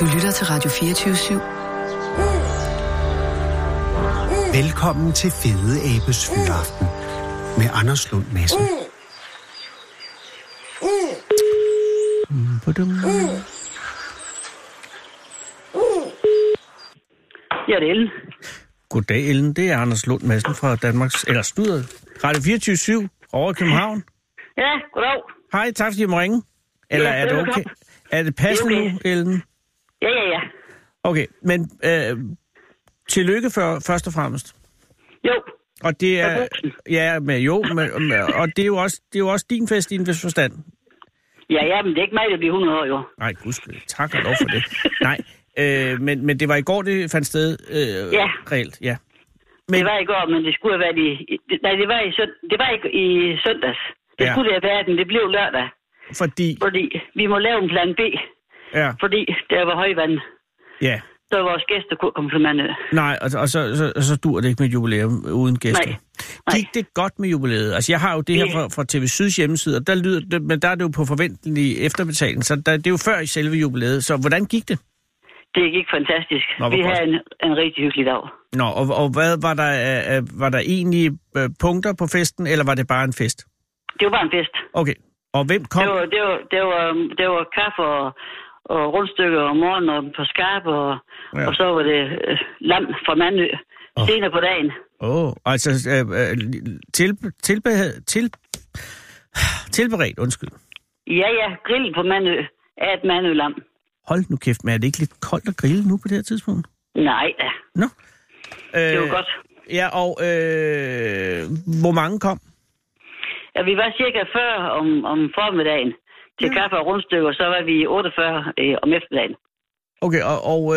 Du lytter til Radio24syv. Velkommen til Fedeabes Fyraften med Anders Lund Madsen. Ja, det er Ellen. Goddag, Ellen. Det er Anders Lund Madsen fra Danmarks... Eller Studer. Radio24syv over i København. Ja, goddag. Hej, tak fordi jeg må ringe. Eller ja, er det okay? Er det passende nu, Ellen? Ja. Okay, men tillykke først og fremmest. Jo. Og det er og det er jo også din fest i din forstand. Ja, men det er ikke mig, der bliver 100 år, jo. Nej, gudskelov. Tak og lov for det. Nej, men det var i går, det fandt sted reelt, ja. Men... Det var i går, men det skulle have været i... Nej, det var ikke i søndags. Det skulle det have været, men det blev lørdag. Fordi vi må lave en plan B. Ja. Fordi der var højvand. Ja. Så vores gæster kunne komme til Mandø. Nej, og så dur det ikke med jubilæum uden gæster. Nej. Gik det godt med jubilæet? Altså, jeg har jo det her fra TV Syds hjemmeside, og der lyder det, men der er det jo på forventelig efterbetaling, så det er jo før i selve jubilæet. Så hvordan gik det? Det gik fantastisk. Nå, vi havde en rigtig hyggelig dag. Nå, og hvad var der egentlig punkter på festen, eller var det bare en fest? Det var bare en fest. Okay. Og hvem kom? Det var kaffe og rundstykker om morgenen og på skarp, og så var det lam fra Mandø senere på dagen. Altså tilberedt, undskyld. Ja, grillen på Mandø er et Mandø-lam. Hold nu kæft, men er det ikke lidt koldt at grille nu på det her tidspunkt? Nej. Nå. Det var godt. Ja, og hvor mange kom? Ja, vi var cirka 40 om formiddagen til kaffe og rundstykker, og så var vi 48 om eftermiddagen. Okay, og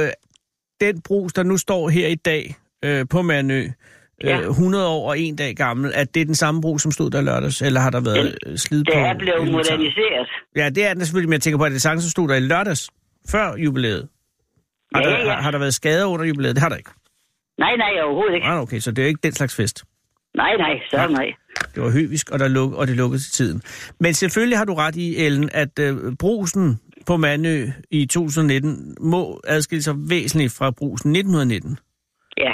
den brus, der nu står her i dag på Mandø, 100 år og en dag gammel, er det den samme brus, som stod der lørdags, eller har der været slid på? Det er blevet moderniseret. Ja, det er den selvfølgelig, men jeg tænker på, at det sang, som stod der i lørdags, før jubilæet. Har der været skader under jubilæet? Det har der ikke. Nej, overhovedet ikke. Okay, så det er ikke den slags fest. Nej, så nej. Det var høvisk, og det lukkede til tiden. Men selvfølgelig har du ret i, Ellen, at brusen på Mandø i 2019 må adskille sig væsentligt fra brusen 1919. Ja.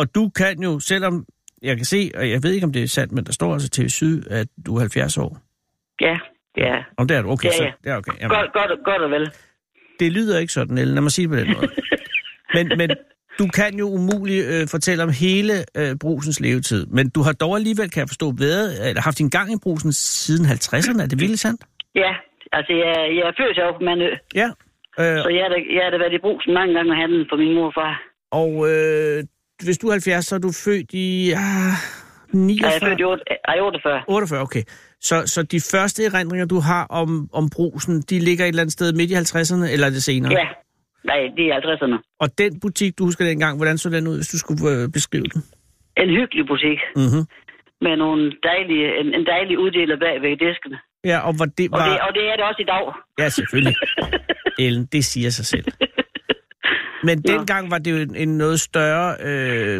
Og du kan jo, selvom jeg kan se, og jeg ved ikke, om det er sandt, men der står altså TV Syd, at du er 70 år. Ja, det er. Om det er du? Okay, ja. Så det er okay. Godt og vel. Det lyder ikke sådan, Ellen. Lad mig sige på den måde. Men du kan jo umuligt fortælle om hele brusens levetid, men du har dog alligevel, kan jeg forstå, haft en gang i brusen siden 50'erne. Er det virkelig sandt? Ja, altså jeg er født op på Mandø. Ja. Så jeg har da været i brusen mange gange med handlen for min mor og far. Og hvis du er 70, så er du født i 49? Jeg er født i 48. 48, okay. Så de første erindringer, du har om brusen, de ligger et eller andet sted midt i 50'erne, eller er det senere? Ja. Nej, det er 50'erne. Og den butik, du husker dengang, hvordan så den ud, hvis du skulle beskrive den? En hyggelig butik. Mm-hmm. Med en dejlig uddeler bag ved diskene. Ja, og det var... Og det er det også i dag. Ja, selvfølgelig. Ellen, det siger sig selv. Men dengang var det jo en noget større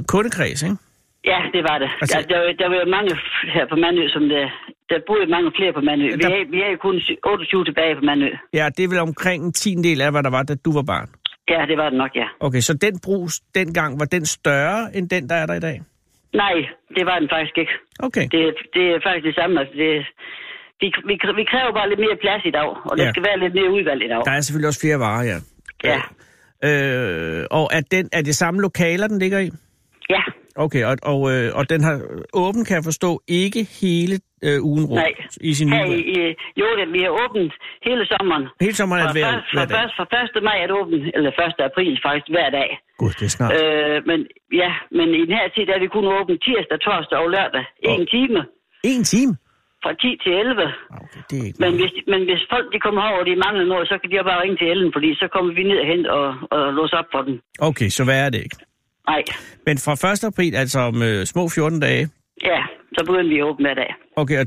kundekreds, ikke? Ja, det var det. Altså... Ja, der var jo mange her på Mandø, som det... Der boede mange flere på Mandø. Vi er jo kun 28 tilbage på Mandø. Ja, det er vel omkring en 10-del af, hvad der var, da du var barn? Ja, det var det nok, ja. Okay, så den brus dengang, var den større end den, der er der i dag? Nej, det var den faktisk ikke. Okay. Det er faktisk det samme. Altså vi kræver bare lidt mere plads i dag, og der skal være lidt mere udvalg i dag. Der er selvfølgelig også flere varer, ja. Ja. Og er det samme lokaler, den ligger i? Ja. Okay, og den har åben, kan jeg forstå, ikke hele ugen rundt? Nej. I sin vi har åbent hele sommeren. Hele sommeren er det hver dag? Fra 1. maj er det åbent, eller 1. april faktisk, hver dag. Gud, det er snart. Men i den her tid er vi kun åbent tirsdag, torsdag og lørdag. En time. En time? Fra 10 til 11. Okay, det er ikke men hvis folk de kommer herover, og de mangler noget, så kan de jo bare ringe til Ellen, fordi så kommer vi ned og hente og låser op for den. Okay, så hvad er det ikke? Nej. Men fra 1. april, altså om små 14 dage? Ja, så begynder vi at åbne hver dag. Okay,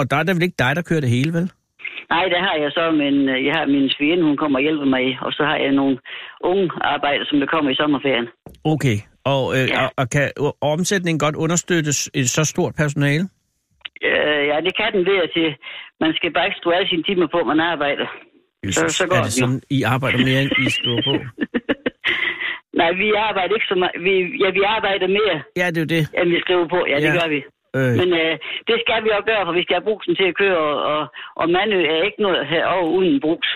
og der er da vel ikke dig, der kører det hele, vel? Nej, der har jeg så, jeg har min svigerinde, hun kommer og hjælper mig, og så har jeg nogle unge arbejdere, som der kommer i sommerferien. Okay, og kan omsætningen godt understøttes et så stort personale? Ja, det kan den ved at man skal bare ikke stå alle sine timer på, man arbejder. Så går er det sådan, I arbejder mere, end I skriver på? Nej, vi arbejder ikke så meget. Vi arbejder mere, ja, det er jo det, end vi skriver på. Ja, det gør vi. Men det skal vi også gøre, for vi skal have brugsen til at køre, og Mandø er ikke noget herovre uden brugs.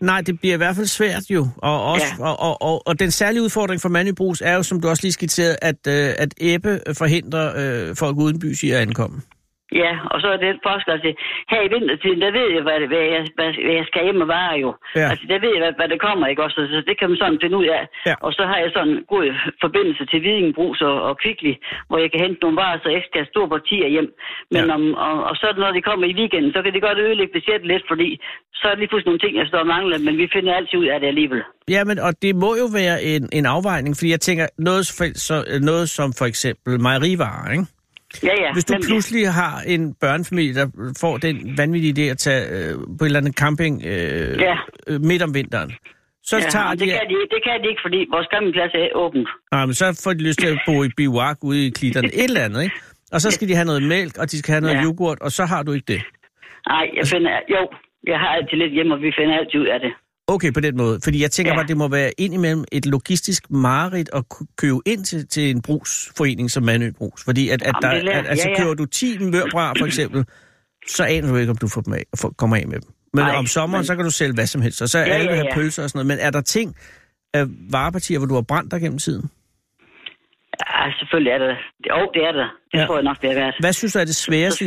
Nej, det bliver i hvert fald svært jo. Og, også, ja. og den særlige udfordring for Mandø Brugs er jo, som du også lige skitserede, at Ebbe forhindrer folk uden bys i at ankomme. Ja, og så er det forskel, at her i vintertiden, der ved jeg, hvad jeg skal hjem og vare jo. Ja. Altså, der ved jeg, hvad der kommer, ikke også? Så det kan man sådan finde ud af. Ja. Og så har jeg sådan en god forbindelse til Hvidingen Brug og Kvickly, hvor jeg kan hente nogle varer, så jeg skal have store partier hjem. Men ja. Og så når de kommer i weekenden, så kan det godt ødelægge budgettet lidt, fordi så er det lige pludselig nogle ting, jeg står og mangler, men vi finder altid ud af det alligevel. Ja, men og det må jo være en afvejning, fordi jeg tænker, noget som for eksempel mejerivarer, ikke? Ja. Hvis du pludselig har en børnefamilie, der får den vanvittige idé at tage på et eller andet camping midt om vinteren, så tager de... Det kan de ikke, fordi vores campingplads er åben. Nej, men så får de lyst til at bo i biwak ude i klitterne, et eller andet, ikke? Og så skal de have noget mælk, og de skal have noget yoghurt, og så har du ikke det. Nej, jeg har altid lidt hjemme, og vi finder altid ud af det. Okay, på den måde. Fordi jeg tænker at det må være indimellem et logistisk mareridt at købe ind til en brugsforening som Mandø Brugs. Fordi køber du 10 mørbraer for eksempel, så aner du ikke, om du får dem af, kommer af med dem. Men om sommeren, så kan du sælge hvad som helst, og så alle vil have pølser og sådan noget. Men er der ting af varepartier, hvor du har brændt dig gennem tiden? Ja, selvfølgelig er det. Jo, det er det. Det tror jeg nok, det er været. Hvad synes du er det sværeste,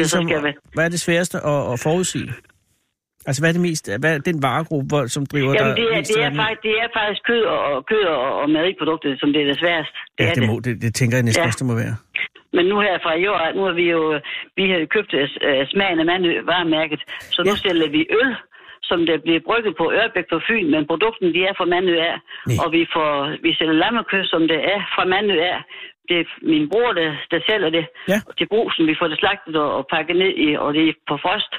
hvad er det sværeste at forudsige? Altså, hvad er det mest? Hvad er den varegruppe, som driver dig? Det er faktisk kød og madprodukter, som det er det sværeste. Det tænker jeg næsten også, det må være. Men nu her fra i år, nu har vi har købt Smagen af Mandø varemærket, så nu sælger vi øl, som der bliver brygget på Ørbæk på Fyn, men produkten, de er fra Mandø af. Og vi sælger lammekød, som det er fra Mandø af. Det er min bror, der sælger det til brusen. Vi får det slagtet og pakket ned i, og det er på frost.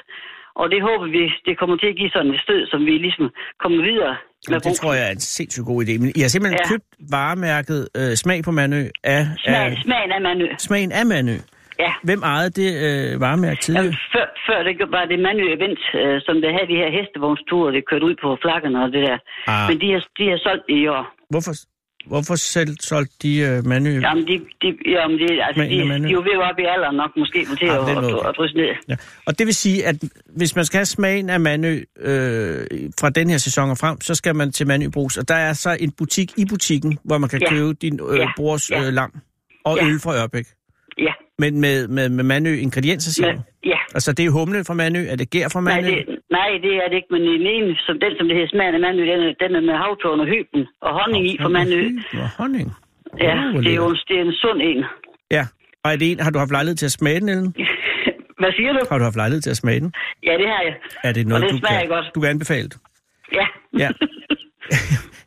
Og det håber vi, det kommer til at give sådan et stød, som vi ligesom kommer videre med. Det tror jeg er en sindssygt god idé. Men I har simpelthen købt varemærket Smag på Mandø af... Smagen af Mandø. Smagen af Mandø. Ja. Hvem ejede det varemærke tidligere? Jamen, før det var det Mandø Event, som der havde de her hestevognsture, det kørte ud på flakkerne og det der. Ah. Men de har solgt det i år. Hvorfor solgte de Mandø? Jamen, de er jo ved op i alderen nok måske til at drysse ned. Ja. Og det vil sige, at hvis man skal have Smagen af Mandø fra den her sæson og frem, så skal man til Mandø Brugs. Og der er så en butik i butikken, hvor man kan købe din brors lam og øl fra Ørbæk. Ja. Men med Mandø ingredienser, siger du? Ja. Altså, det er humle fra Mandø? Er det gær fra Mandø? Nej, det er det ikke. Men den ene, som det her Smagen af Mandø, den er med havtorn og hyben og honning i fra Mandø. Og honning? Ja, det er jo en sund en. Ja. Og er det en, har du haft lejlighed til at smage den, Ellen? Hvad siger du? Har du haft lejlighed til at smage den? Ja, det har jeg. Er det noget, du kan anbefale? Ja.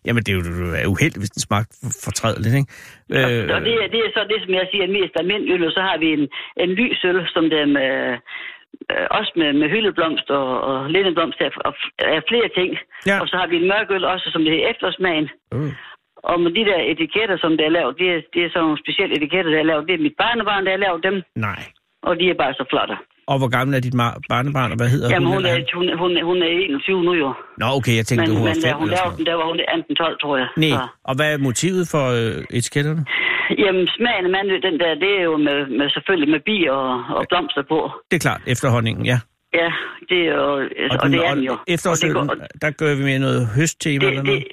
Jamen, det er jo uheldigt, hvis den smagte fortrædeligt, ikke? Og det er så det, som jeg siger, mest almindelig øl, og så har vi en lys øl, som dem også med hyldeblomst og lindeblomst og flere ting. Ja. Og så har vi en mørk øl også, som det hedder eftersmagen. Og med de der etiketter, som der er lavet, det er sådan nogle specielle etiketter, der er lavet. Det er mit barnebarn, der har lavet dem. Nej. Og de er bare så flotte. Og hvor gammel er dit barnebarn, og hvad hedder hun? Jamen, hun er 21 nu jo. Nå, okay, jeg tænkte, hun var 15 eller sådan noget. Der var hun 18-12, tror jeg. Nej, og hvad er motivet for etiketterne? Jamen, Smagen af Mandø, den der, det er jo med selvfølgelig med bier og blomster på. Det er klart, efterhåndingen, ja. Ja, det er jo, og det er den jo. Efterårsølen, der gør vi med noget høsttema eller noget?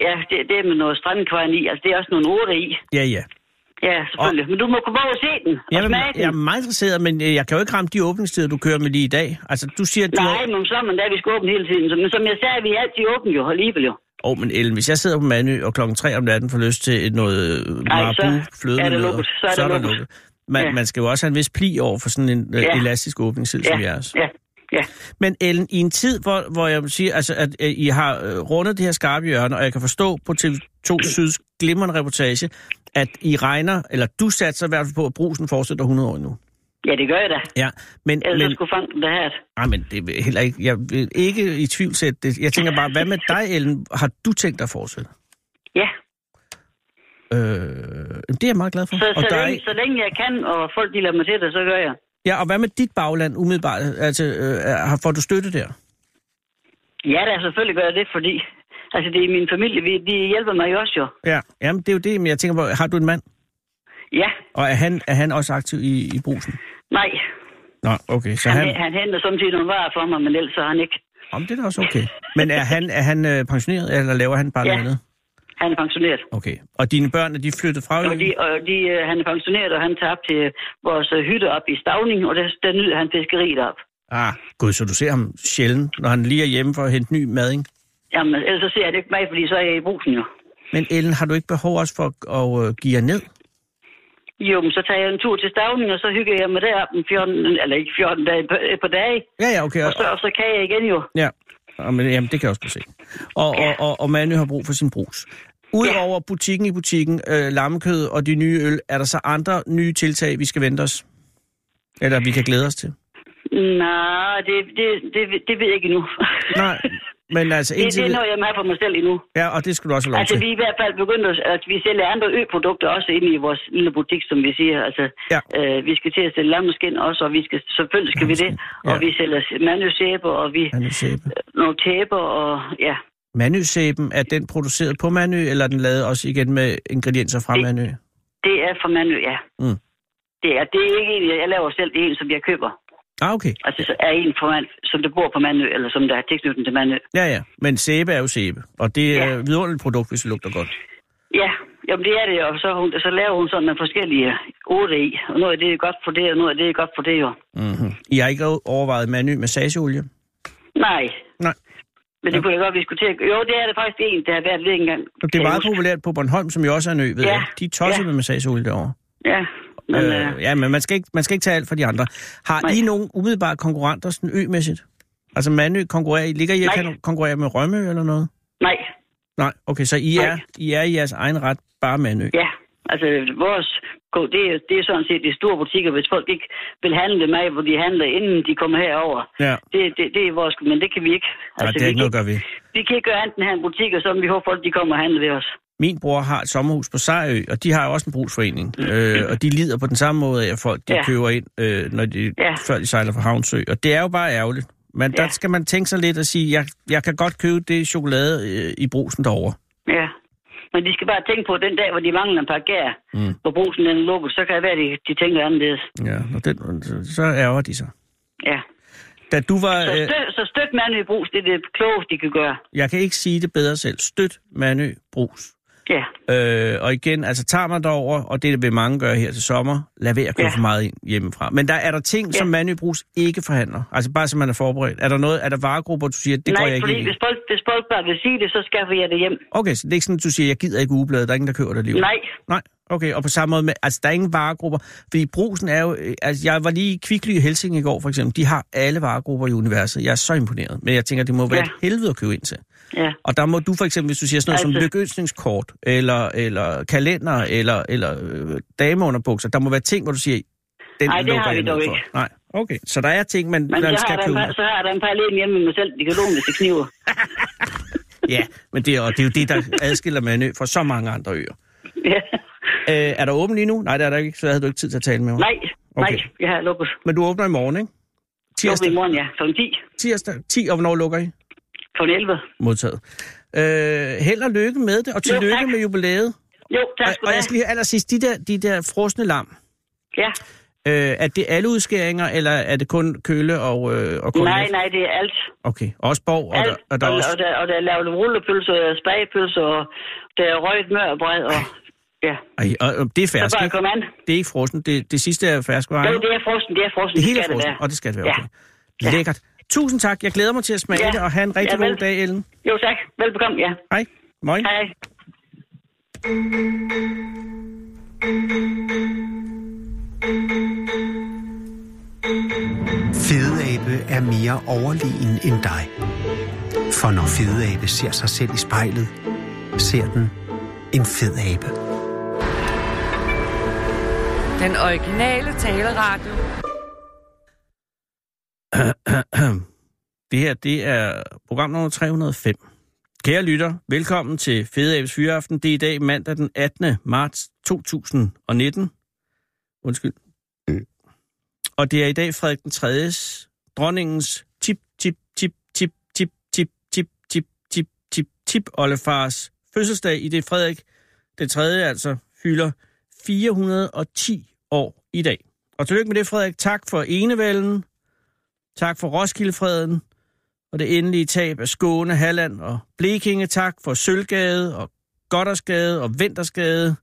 Det er med noget strandkvarn i, altså det er også nogle urter i. Ja. Ja, selvfølgelig. Men du må komme over og se den. Jeg er meget interesseret, men jeg kan jo ikke ramme de åbningstider, du kører med lige i dag. Altså, du siger... Nej, men om sommeren, der er vi sgu åbne hele tiden. Men som jeg sagde, vi er altid åbne jo, alligevel jo. Men Ellen, hvis jeg sidder på Mandø, og 3 om natten får lyst til noget marabu-fløde, så er der lukket. Man skal jo også have en vis pli over for sådan en elastisk åbningstid, som jeres. Ja. Men Ellen, i en tid, hvor jeg siger, altså, at I har rundet det her skarpe hjørne, og jeg kan forstå på TV2 Syds glimrende reportage, at I regner, eller du satser i hvert fald på, at brugsen fortsætter 100 år endnu. Ja, det gør jeg da. Ja, men... Ellers skulle fange den der her. Nej, men det vil heller ikke... Jeg vil ikke i tvivl sætte det. Jeg tænker bare, hvad med dig, Ellen? Har du tænkt dig at fortsætte? Ja. Det er jeg meget glad for. Så længe jeg kan, og folk de lader mig til det, så gør jeg. Ja, og hvad med dit bagland umiddelbart? Altså, får du støtte der? Ja, da selvfølgelig gør jeg det, fordi altså, det er min familie, de hjælper mig jo også jo. Ja, jamen det er jo det, men jeg tænker på, har du en mand? Ja. Og er han også aktiv i brugsen? Nej. Nå, okay, så han henter samtidig nogle varer for mig, men ellers så har han ikke. Jamen, det er da også okay. Men er han pensioneret, eller laver han bare noget andet? Han er pensioneret. Okay. Og dine børn, er de flyttet fra? Han er pensioneret, og han tager op til vores hytte op i Stavning, og der nyder han fiskeriet op. Ah, gud, så du ser ham sjældent, når han lige er hjemme for at hente ny mad, ikke? Jamen, ellers så ser jeg det ikke mig, fordi så er jeg i brugsen jo. Men Ellen, har du ikke behov også for at give jer ned? Jo, men så tager jeg en tur til Stavning, og så hygger jeg mig deroppe en 14 dage på dage. Ja, ja, okay. Og så kan jeg igen jo. Ja, jamen, det kan jeg også se. Og Mandø har brug for sin brus. Udover butikken i butikken, lammekød og de nye øl, er der så andre nye tiltag, vi skal vente os? Eller vi kan glæde os til? Nej, det ved jeg ikke endnu. Nej, men altså... Det er noget, jeg må have for mig selv endnu. Ja, og det skal du også have lov til. Altså, vi er i hvert fald begyndt at vi sælger andre ø-produkter også inde i vores lille butik, som vi siger. Altså, ja. Vi skal til at sælge lammeskind også, og vi skal, selvfølgelig skal vi det. Ja. Og vi sælger mandøsæbe, og vi... nogle tæber, og ja... Mandøsæben, er den produceret på Mandø, eller er den lavet også igen med ingredienser fra Mandø? Det er fra Mandø, ja. Mm. Det er ikke en, jeg laver selv, det er en, som jeg køber. Ah, okay. Altså, så er en fra Mandø, som der bor på Mandø, eller som der har tilknytning til Mandø. Ja, ja. Men sæbe er jo sæbe, og det er et vidunderligt produkt, hvis det lugter godt. Ja, jamen det er det, og så laver hun sådan nogle forskellige 8 i, og noget af det er godt for det, og noget af det er godt for det, jo. Mm-hmm. I har ikke overvejet Mandø massageolie? Nej. Men det kunne jeg godt diskutere. Jo, det er det faktisk en, der har været lidt engang. Det er meget populært på Bornholm, som jo også er en ø, ved jeg. De tosser med massageolie derovre. Ja. Men, men man skal ikke tage alt for de andre. Har I nogen umiddelbare konkurrenter sådan ø-mæssigt? Altså Mandø konkurrerer I? Ligger I og konkurrerer med Rømø eller noget? Nej, okay, så I er i jeres egen ret bare Mandø? Ja, altså vores... Det er sådan set de store butikker, hvis folk ikke vil handle med, hvor de handler, inden de kommer herover. Ja. Det er vores, men det kan vi ikke. Altså, nej, det er ikke noget, gør vi. Vi kan ikke gøre andet end have en butik, og så vi håber folk, de kommer og handler ved os. Min bror har et sommerhus på Sejø, og de har jo også en brugsforening. Og de lider på den samme måde af, at folk de køber ind, når de, før de sejler fra Havnsø. Og det er jo bare ærgerligt. Men der skal man tænke sig lidt og sige, jeg kan godt købe det chokolade i brugsen derovre. Ja. Men de skal bare tænke på, den dag, hvor de mangler en par gær, hvor brugsen er lukket, så kan det være, at de tænker anderledes. Ja, og så ærger de sig. Ja. Da du var, så støt Mandø Brugs, det er det klogeste, de kan gøre. Jeg kan ikke sige det bedre selv. Støt Mandø Brugs. Ja. Og igen, altså tager man derover, og det vil mange gøre her til sommer, lad være at købe for meget ind hjemmefra. Men er der ting, som Mandø Brugs ikke forhandler? Altså bare, så man er forberedt. Er der varegrupper, du siger, det går jeg ikke ind i? Nej, fordi hvis folk bare vil sige det, så skaffer jeg det hjem. Okay, så det er ikke sådan, at du siger, jeg gider ikke ugebladet, der er ingen, der køber det alligevel? Nej. Okay, og på samme måde med, altså der er ingen varegrupper, fordi brugsen er jo, altså jeg var lige i Kvickly i Helsinge i går for eksempel, de har alle varegrupper i universet, jeg er så imponeret, men jeg tænker, det må være et helvede at købe ind til. Ja. Og der må du for eksempel, hvis du siger sådan noget som lykønsningskort, eller kalender, eller dameunderbukser, der må være ting, hvor du siger, nej, det har vi dog ikke. Nej, okay, så der er ting, man skal købe. Så har der en parallel hjemme med mig selv, de kan låne, hvis det kniver. Ja, men det er jo det, der adskiller Mandø fra så mange andre øer. Ja. Er der åben lige nu? Nej, det er der ikke, så havde du ikke tid til at tale med mig. Nej, jeg har lukket. Men du åbner i morgen, ikke? Tirsdag. Lukket i morgen, ja. Klokken 10. Tirsdag. 10, og hvornår lukker I? Klokken 11. Modtaget. Held og lykke med det, og tillykke med jubilæet. Jo, tak skal du have. Og jeg skal lige allersidst, de der frosne lam. Ja. Er det alle udskæringer, eller er det kun køle og kun... Nej, det er alt. Okay, også borg, og alt. Der er lavet rullepølser, spagepølser, og der er røget mørbræd, og... Ja. Og det er fersk, ikke? Det er ikke frossen. Det sidste er fersk, var det? Jo, det er frossen. Det hele er frossen, og det skal det være. Okay. Ja. Lækkert. Tusind tak. Jeg glæder mig til at smage det, og have en rigtig god dag, Ellen. Jo, tak. Velbekomme, Hej. Moin. Hej. Fedeabe er mere overlegen end dig. For når Fedeabe ser sig selv i spejlet, ser den en fed abe. Den originale taleradio. Det her, det er program nummer 305. Kære lytter, velkommen til Fedeabes Fyraften. Det er i dag mandag den 18. marts 2019. Undskyld. Og det er i dag Frederik den 3. dronningens tip, tip, tip, tip, tip, tip, tipoldefars fødselsdag, i det Frederik den 3. altså hylder 410 år i dag. Og tillykke med det, Frederik. Tak for enevælden. Tak for Roskildefreden og det endelige tab af Skåne, Halland og Blekinge. Tak for Sølvgade og Goddersgade og Vintersgade.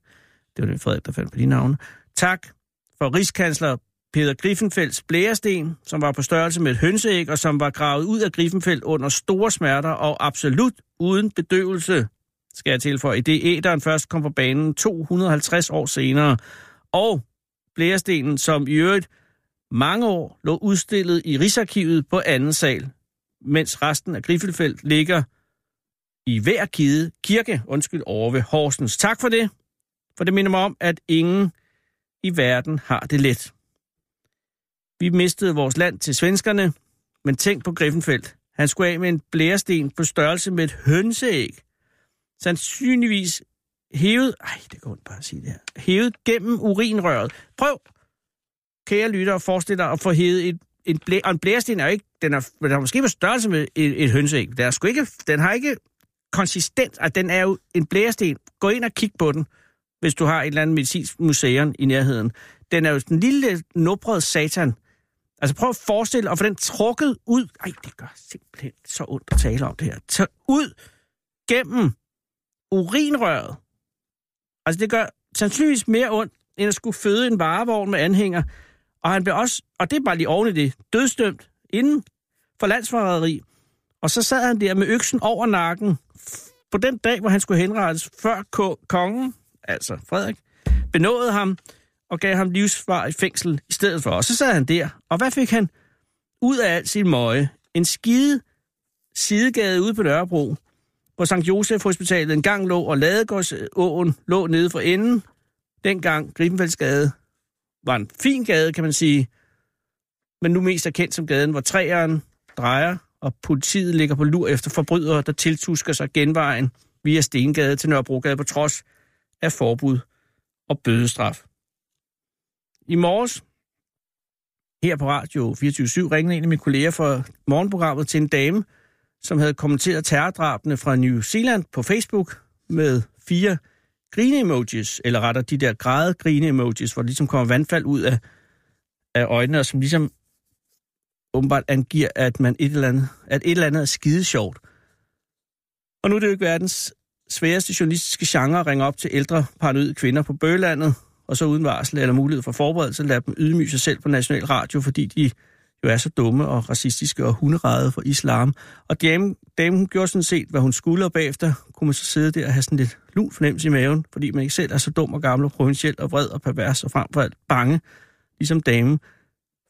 Det var det, Frederik, der fandt på de navne. Tak for rigskansler Peter Griffenfelds blæresten, som var på størrelse med et hønseæg, og som var gravet ud af Griffenfeld under store smerter og absolut uden bedøvelse, skal jeg tilføje, i det æderen først kom på banen 250 år senere. Og blærestenen, som i øvrigt mange år lå udstillet i Rigsarkivet på anden sal, mens resten af Griffenfeld ligger i hver kirke, over ved Horsens. Tak for det, for det minder mig om, at ingen i verden har det let. Vi mistede vores land til svenskerne, men tænk på Griffenfeld. Han skulle af med en blæresten på størrelse med et hønseæg. Sandsynligvis hævet... Ej, det går ondt bare at sige det her. Hævet gennem urinrøret. Prøv, kære lytter, og forestil dig at få hævet en blæresten. Er ikke, den er måske på størrelse med et hønseæg. Den har ikke konsistens, og den er jo en blæresten. Gå ind og kig på den, hvis du har et eller andet medicinsk museum i nærheden. Den er jo den lille nubrede satan. Altså prøv at forestille dig at få den trukket ud. Ej, det gør simpelthen så ondt at tale om det her. Tag ud gennem urinrøret. Altså det gør sandsynligvis mere ondt, end at skulle føde en varevogn med anhænger. Og han blev også, og det er bare lige oven i det, dødsdømt inden for landsforræderi. Og så sad han der med øksen over nakken på den dag, hvor han skulle henrettes, før kongen, altså Frederik, benådede ham og gav ham livsvarigt fængsel i stedet for. Og så sad han der. Og hvad fik han ud af alt sin møje? En skide sidegade ude på Nørrebro, hvor Sankt Josef Hospitalet engang lå, og Ladegårdsåen lå nede for enden. Dengang Griffenfeldsgade var en fin gade, kan man sige, men nu mest er kendt som gaden, hvor træerne drejer, og politiet ligger på lur efter forbrydere, der tiltusker sig genvejen via Stengade til Nørrebrogade på trods af forbud og bødestraf. I morges, her på Radio24syv, ringede en af mine kolleger fra morgenprogrammet til en dame, som havde kommenteret terrordrabene fra New Zealand på Facebook med 4 grine-emojis, eller rettere de der græde grine-emojis, hvor der ligesom kommer vandfald ud af øjnene, og som ligesom åbenbart angiver, at man et eller andet er skide sjovt. Og nu er det jo ikke verdens sværeste journalistiske genre at ringe op til ældre paranoide kvinder på Bøgelandet, og så uden varsel eller mulighed for forberedelse, lade dem ydmyge sig selv på national radio, fordi de jo er så dumme og racistiske og hunderede for islam. Og damen gjorde sådan set, hvad hun skulle, og bagefter kunne man så sidde der og have sådan lidt lun fornemmelse i maven, fordi man ikke selv er så dum og gammel og provinciel og vred og pervers og frem for alt bange, ligesom damen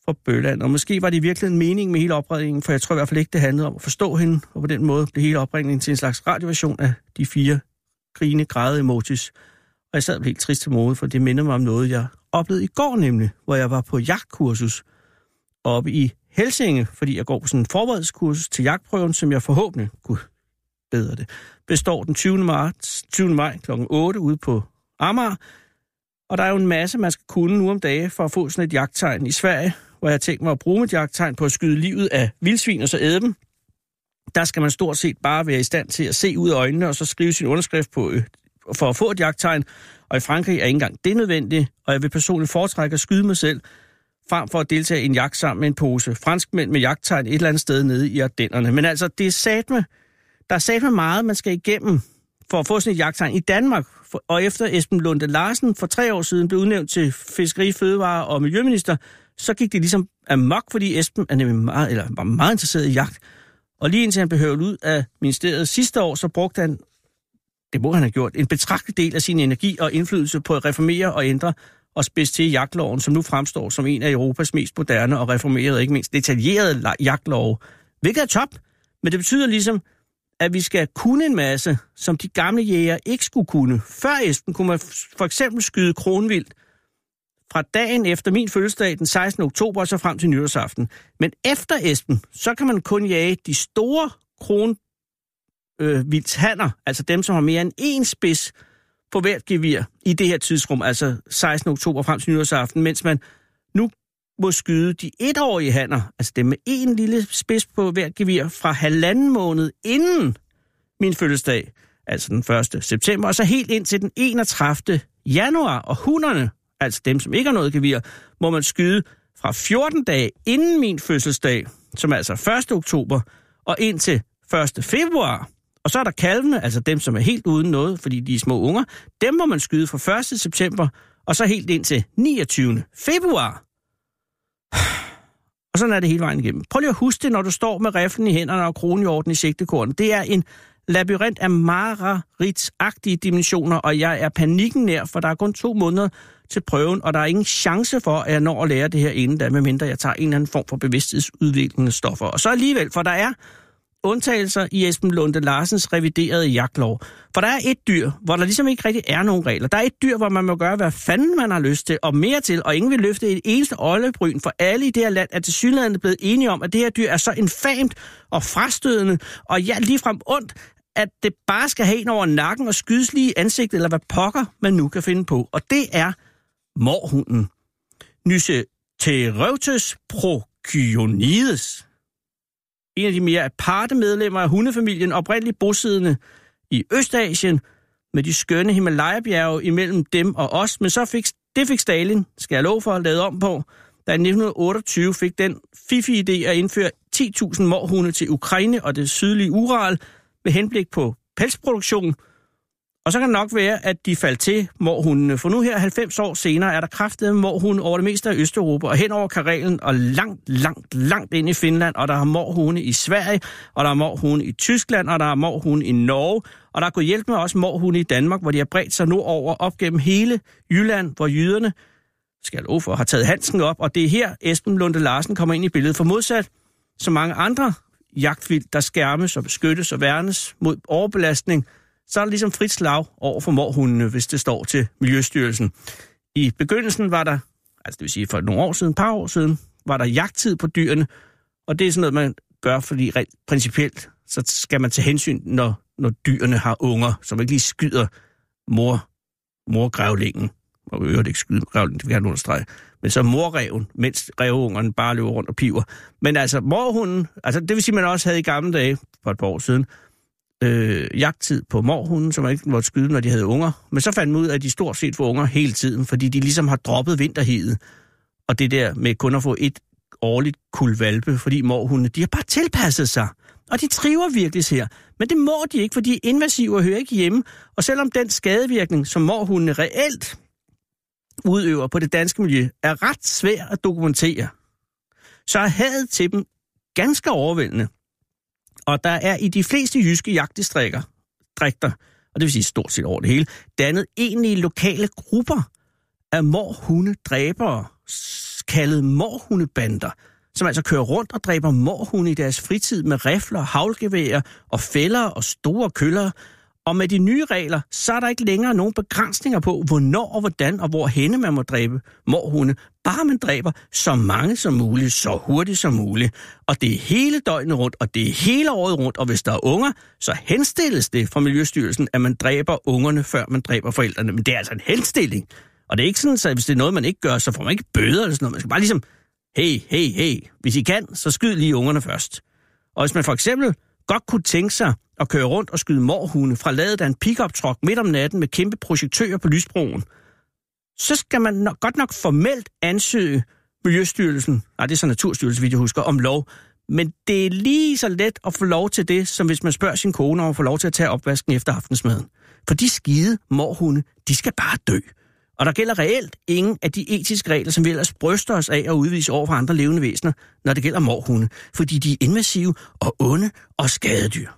fra Bøgeland. Og måske var det virkelig en mening med hele opringningen, for jeg tror i hvert fald ikke, det handlede om at forstå hende, og på den måde blev hele opringningen til en slags radioversion af de 4 grine-græde emojis. Og jeg sad helt trist til mode, for det minder mig om noget, jeg oplevede i går nemlig, hvor jeg var på jagtkursus oppe i Helsinge, fordi jeg går på sådan en forberedelseskursus til jagtprøven, som jeg forhåbentlig, består den 20. maj kl. 8 ude på Amager. Og der er jo en masse, man skal kunne nu om dage for at få sådan et jagttegn i Sverige, hvor jeg tænkte mig at bruge mit jagttegn på at skyde livet af vildsvin og så æde dem. Der skal man stort set bare være i stand til at se ud af øjnene og så skrive sin underskrift på for at få et jagttegn, og i Frankrig er ikke engang det nødvendigt, og jeg vil personligt foretrække at skyde mig selv, frem for at deltage i en jagt sammen med en pose franskmænd med jagttegn et eller andet sted nede i Ardennerne. Men altså, der er satme meget, man skal igennem for at få sådan et jagttegn i Danmark. Og efter Esben Lunde Larsen for 3 år siden blev udnævnt til fiskeri, fødevare og miljøminister, så gik det ligesom amok, fordi Esben er nemlig var meget interesseret i jagt. Og lige indtil han behøvede ud af ministeriet sidste år, så brugte han, det må han have gjort, en betragtelig del af sin energi og indflydelse på at reformere og ændre og spidse til jagtloven, som nu fremstår som en af Europas mest moderne og reformerede, ikke mindst detaljerede jagtlove. Hvilket er top, men det betyder ligesom, at vi skal kunne en masse, som de gamle jæger ikke skulle kunne. Før Esben kunne man for eksempel skyde kronvildt fra dagen efter min fødselsdag den 16. oktober og så frem til nytårsaften. Men efter Esben, så kan man kun jage de store vildthanner, altså dem, som har mere end én spids på hvert gevir i det her tidsrum, altså 16. oktober frem til nytårsaften, mens man nu må skyde de 1-årige hanner, altså dem med én lille spids på hvert gevir, fra 1,5 måned inden min fødselsdag, altså den 1. september, og så helt ind til den 31. januar. Og hunderne, altså dem, som ikke har noget gevir, må man skyde fra 14 dage inden min fødselsdag, som er altså 1. oktober, og ind til 1. februar. Og så er der kalvene, altså dem, som er helt uden noget, fordi de er små unger. Dem må man skyde fra 1. september, og så helt ind til 29. februar. Og sådan er det hele vejen igennem. Prøv lige at huske det, når du står med riflen i hænderne og kronhjorten i sigtekornet. Det er en labyrint af mareridtsagtige dimensioner, og jeg er panikken nær, for der er kun 2 måneder til prøven, og der er ingen chance for, at jeg når at lære det her inden da, medmindre jeg tager en eller anden form for bevidsthedsudviklende stoffer. Og så alligevel, for der er undtagelser i Esben Lunde Larsens reviderede jagtlov. For der er et dyr, hvor der ligesom ikke rigtig er nogen regler. Der er et dyr, hvor man må gøre, hvad fanden man har lyst til, og mere til, og ingen vil løfte et eneste øjebryn, for alle i det her land er tilsyneladende blevet enige om, at det her dyr er så infamt og frastødende, og ja, ligefrem ondt, at det bare skal have en over nakken og skydes lige i ansigtet, eller hvad pokker man nu kan finde på. Og det er mårhunden. Nyctereutes procyonides. En af de mere aparte medlemmer af hundefamilien, oprindeligt bosiddende i Østasien, med de skønne Himalaya-bjerge imellem dem og os. Men så fik Stalin, skal jeg love for, at lade om på, da i 1928 fik den fiffige idé at indføre 10.000 mårhunde til Ukraine og det sydlige Ural med henblik på pelsproduktion. Og så kan det nok være, at de faldt til mårhundene, for nu her 90 år senere er der kraftede mårhunde over det meste af Østeuropa og hen over Karelen og langt ind i Finland, og der er mårhunde i Sverige, og der er mårhunde i Tyskland, og der er mårhunde i Norge, og der kunne hjælpe med også mårhunde i Danmark, hvor de har bredt sig nordover op gennem hele Jylland, hvor jyderne, skal jeg love for, har taget handsken op, og det er her Esben Lunde Larsen kommer ind i billedet, for modsat så mange andre jagtvildt, der skærmes og beskyttes og værnes mod overbelastning, så er der ligesom frit slag over for mårhundene, hvis det står til Miljøstyrelsen. I begyndelsen var der, altså det vil sige for nogle år siden, et par år siden, var der jagttid på dyrene, og det er sådan noget, man gør, fordi rent principielt, så skal man tage hensyn, når dyrene har unger, så man ikke lige skyder morgrævlingen. Og øvrigt ikke skyde grævlingen, det vil jeg gerne understrege. Men så morreven, mens ræveungerne bare løber rundt og piver. Men altså mårhunden, altså det vil sige, man også havde i gamle dage, for et par år siden, jagttid på mårhunden, som man ikke måtte skyde, når de havde unger. Men så fandt man ud af, at de stort set får unger hele tiden, fordi de ligesom har droppet vinterhede. Og det der med kun at få et årligt kuld valpe, fordi mårhundene, de har bare tilpasset sig. Og de triver virkelig her. Men det må de ikke, for de er invasive og hører ikke hjemme. Og selvom den skadevirkning, som mårhundene reelt udøver på det danske miljø, er ret svær at dokumentere, så er hadet til dem ganske overvældende. Og der er i de fleste jyske jagtdistrikter, og det vil sige stort set over det hele, dannet egentlige lokale grupper af mårhundedræbere, kaldet mårhundebander, som altså kører rundt og dræber mårhunde i deres fritid med rifler, haglgeværer og fælder og store køller. Og med de nye regler, så er der ikke længere nogen begrænsninger på, hvornår og hvordan og hvorhenne man må dræbe mårhunde. Bare man dræber så mange som muligt, så hurtigt som muligt. Og det er hele døgnet rundt, og det er hele året rundt. Og hvis der er unger, så henstilles det fra Miljøstyrelsen, at man dræber ungerne, før man dræber forældrene. Men det er altså en henstilling. Og det er ikke sådan, at hvis det er noget, man ikke gør, så får man ikke bøder eller sådan noget. Man skal bare ligesom, hey, hvis I kan, så skyd lige ungerne først. Og hvis man for eksempel godt kunne tænke sig at køre rundt og skyde mårhunde fra ladet af en pick-up-truck midt om natten med kæmpe projektører på lysbroen, så skal man godt nok formelt ansøge Miljøstyrelsen, nej, det er så Naturstyrelsen, hvis jeg husker, om lov. Men det er lige så let at få lov til det, som hvis man spørger sin kone om at få lov til at tage opvasken efter aftensmaden. For de skide mårhunde, de skal bare dø. Og der gælder reelt ingen af de etiske regler, som vi ellers bryster os af og udvise over for andre levende væsener, når det gælder mårhunde, fordi de er invasive og onde og skadedyr.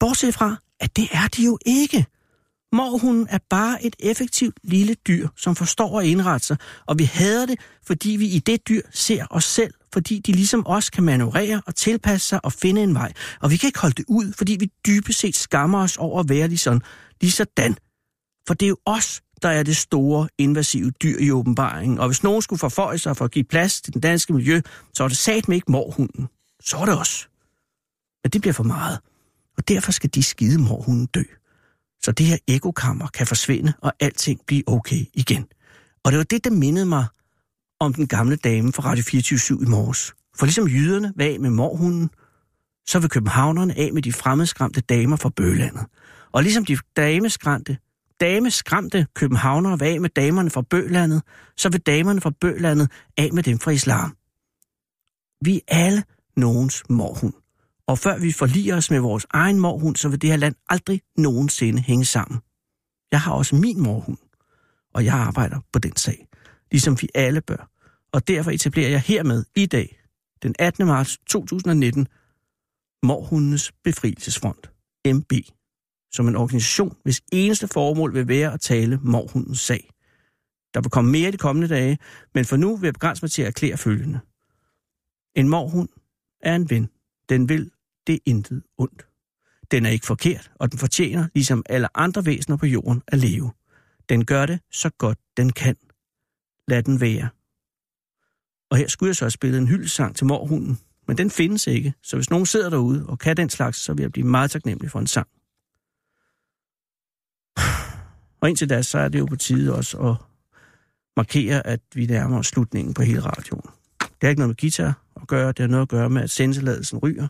Bortset fra, at det er de jo ikke. Mårhunden er bare et effektivt lille dyr, som forstår at indrette sig, og vi hader det, fordi vi i det dyr ser os selv, fordi de ligesom os kan manøvrere og tilpasse sig og finde en vej. Og vi kan ikke holde det ud, fordi vi dybest set skammer os over at være lige sådan. For det er jo os, der er det store, invasive dyr i åbenbaringen. Og hvis nogen skulle forføje sig for at give plads til den danske miljø, så er det satme ikke mårhunden. Så er det os. Men det bliver for meget. Og derfor skal de skide mårhunden dø. Så det her ekokammer kan forsvinde, og alting bliver okay igen. Og det var det, der mindede mig om den gamle dame fra Radio24syv i morges. For ligesom jyderne var af med mårhunden, så vil københavnerne af med de fremmedskræmte damer fra Bøgelandet. Og ligesom de dameskræmte københavnere vil af med damerne fra Bøgelandet, så vil damerne fra Bøgelandet af med dem fra islam. Vi er alle nogens morhund. Og før vi forliger os med vores egen morhund, så vil det her land aldrig nogensinde hænge sammen. Jeg har også min morhund, og jeg arbejder på den sag, ligesom vi alle bør. Og derfor etablerer jeg hermed i dag, den 18. marts 2019, Morhundenes Befrielsesfront, MB, som en organisation, hvis eneste formål vil være at tale morhundens sag. Der vil komme mere de kommende dage, men for nu vil jeg begrænse mig til at erklære følgende. En morhund er en ven. Den vil det intet ondt. Den er ikke forkert, og den fortjener, ligesom alle andre væsener på jorden, at leve. Den gør det så godt den kan. Lad den være. Og her skulle jeg så have spillet en hyldesang til morhunden, men den findes ikke, så hvis nogen sidder derude og kan den slags, så vil jeg blive meget taknemmelig for en sang. Og indtil da, så er det jo på tide også at markere, at vi nærmer os slutningen på hele radioen. Det har ikke noget med guitar at gøre, det har noget at gøre med, at sendtilladelsen ryger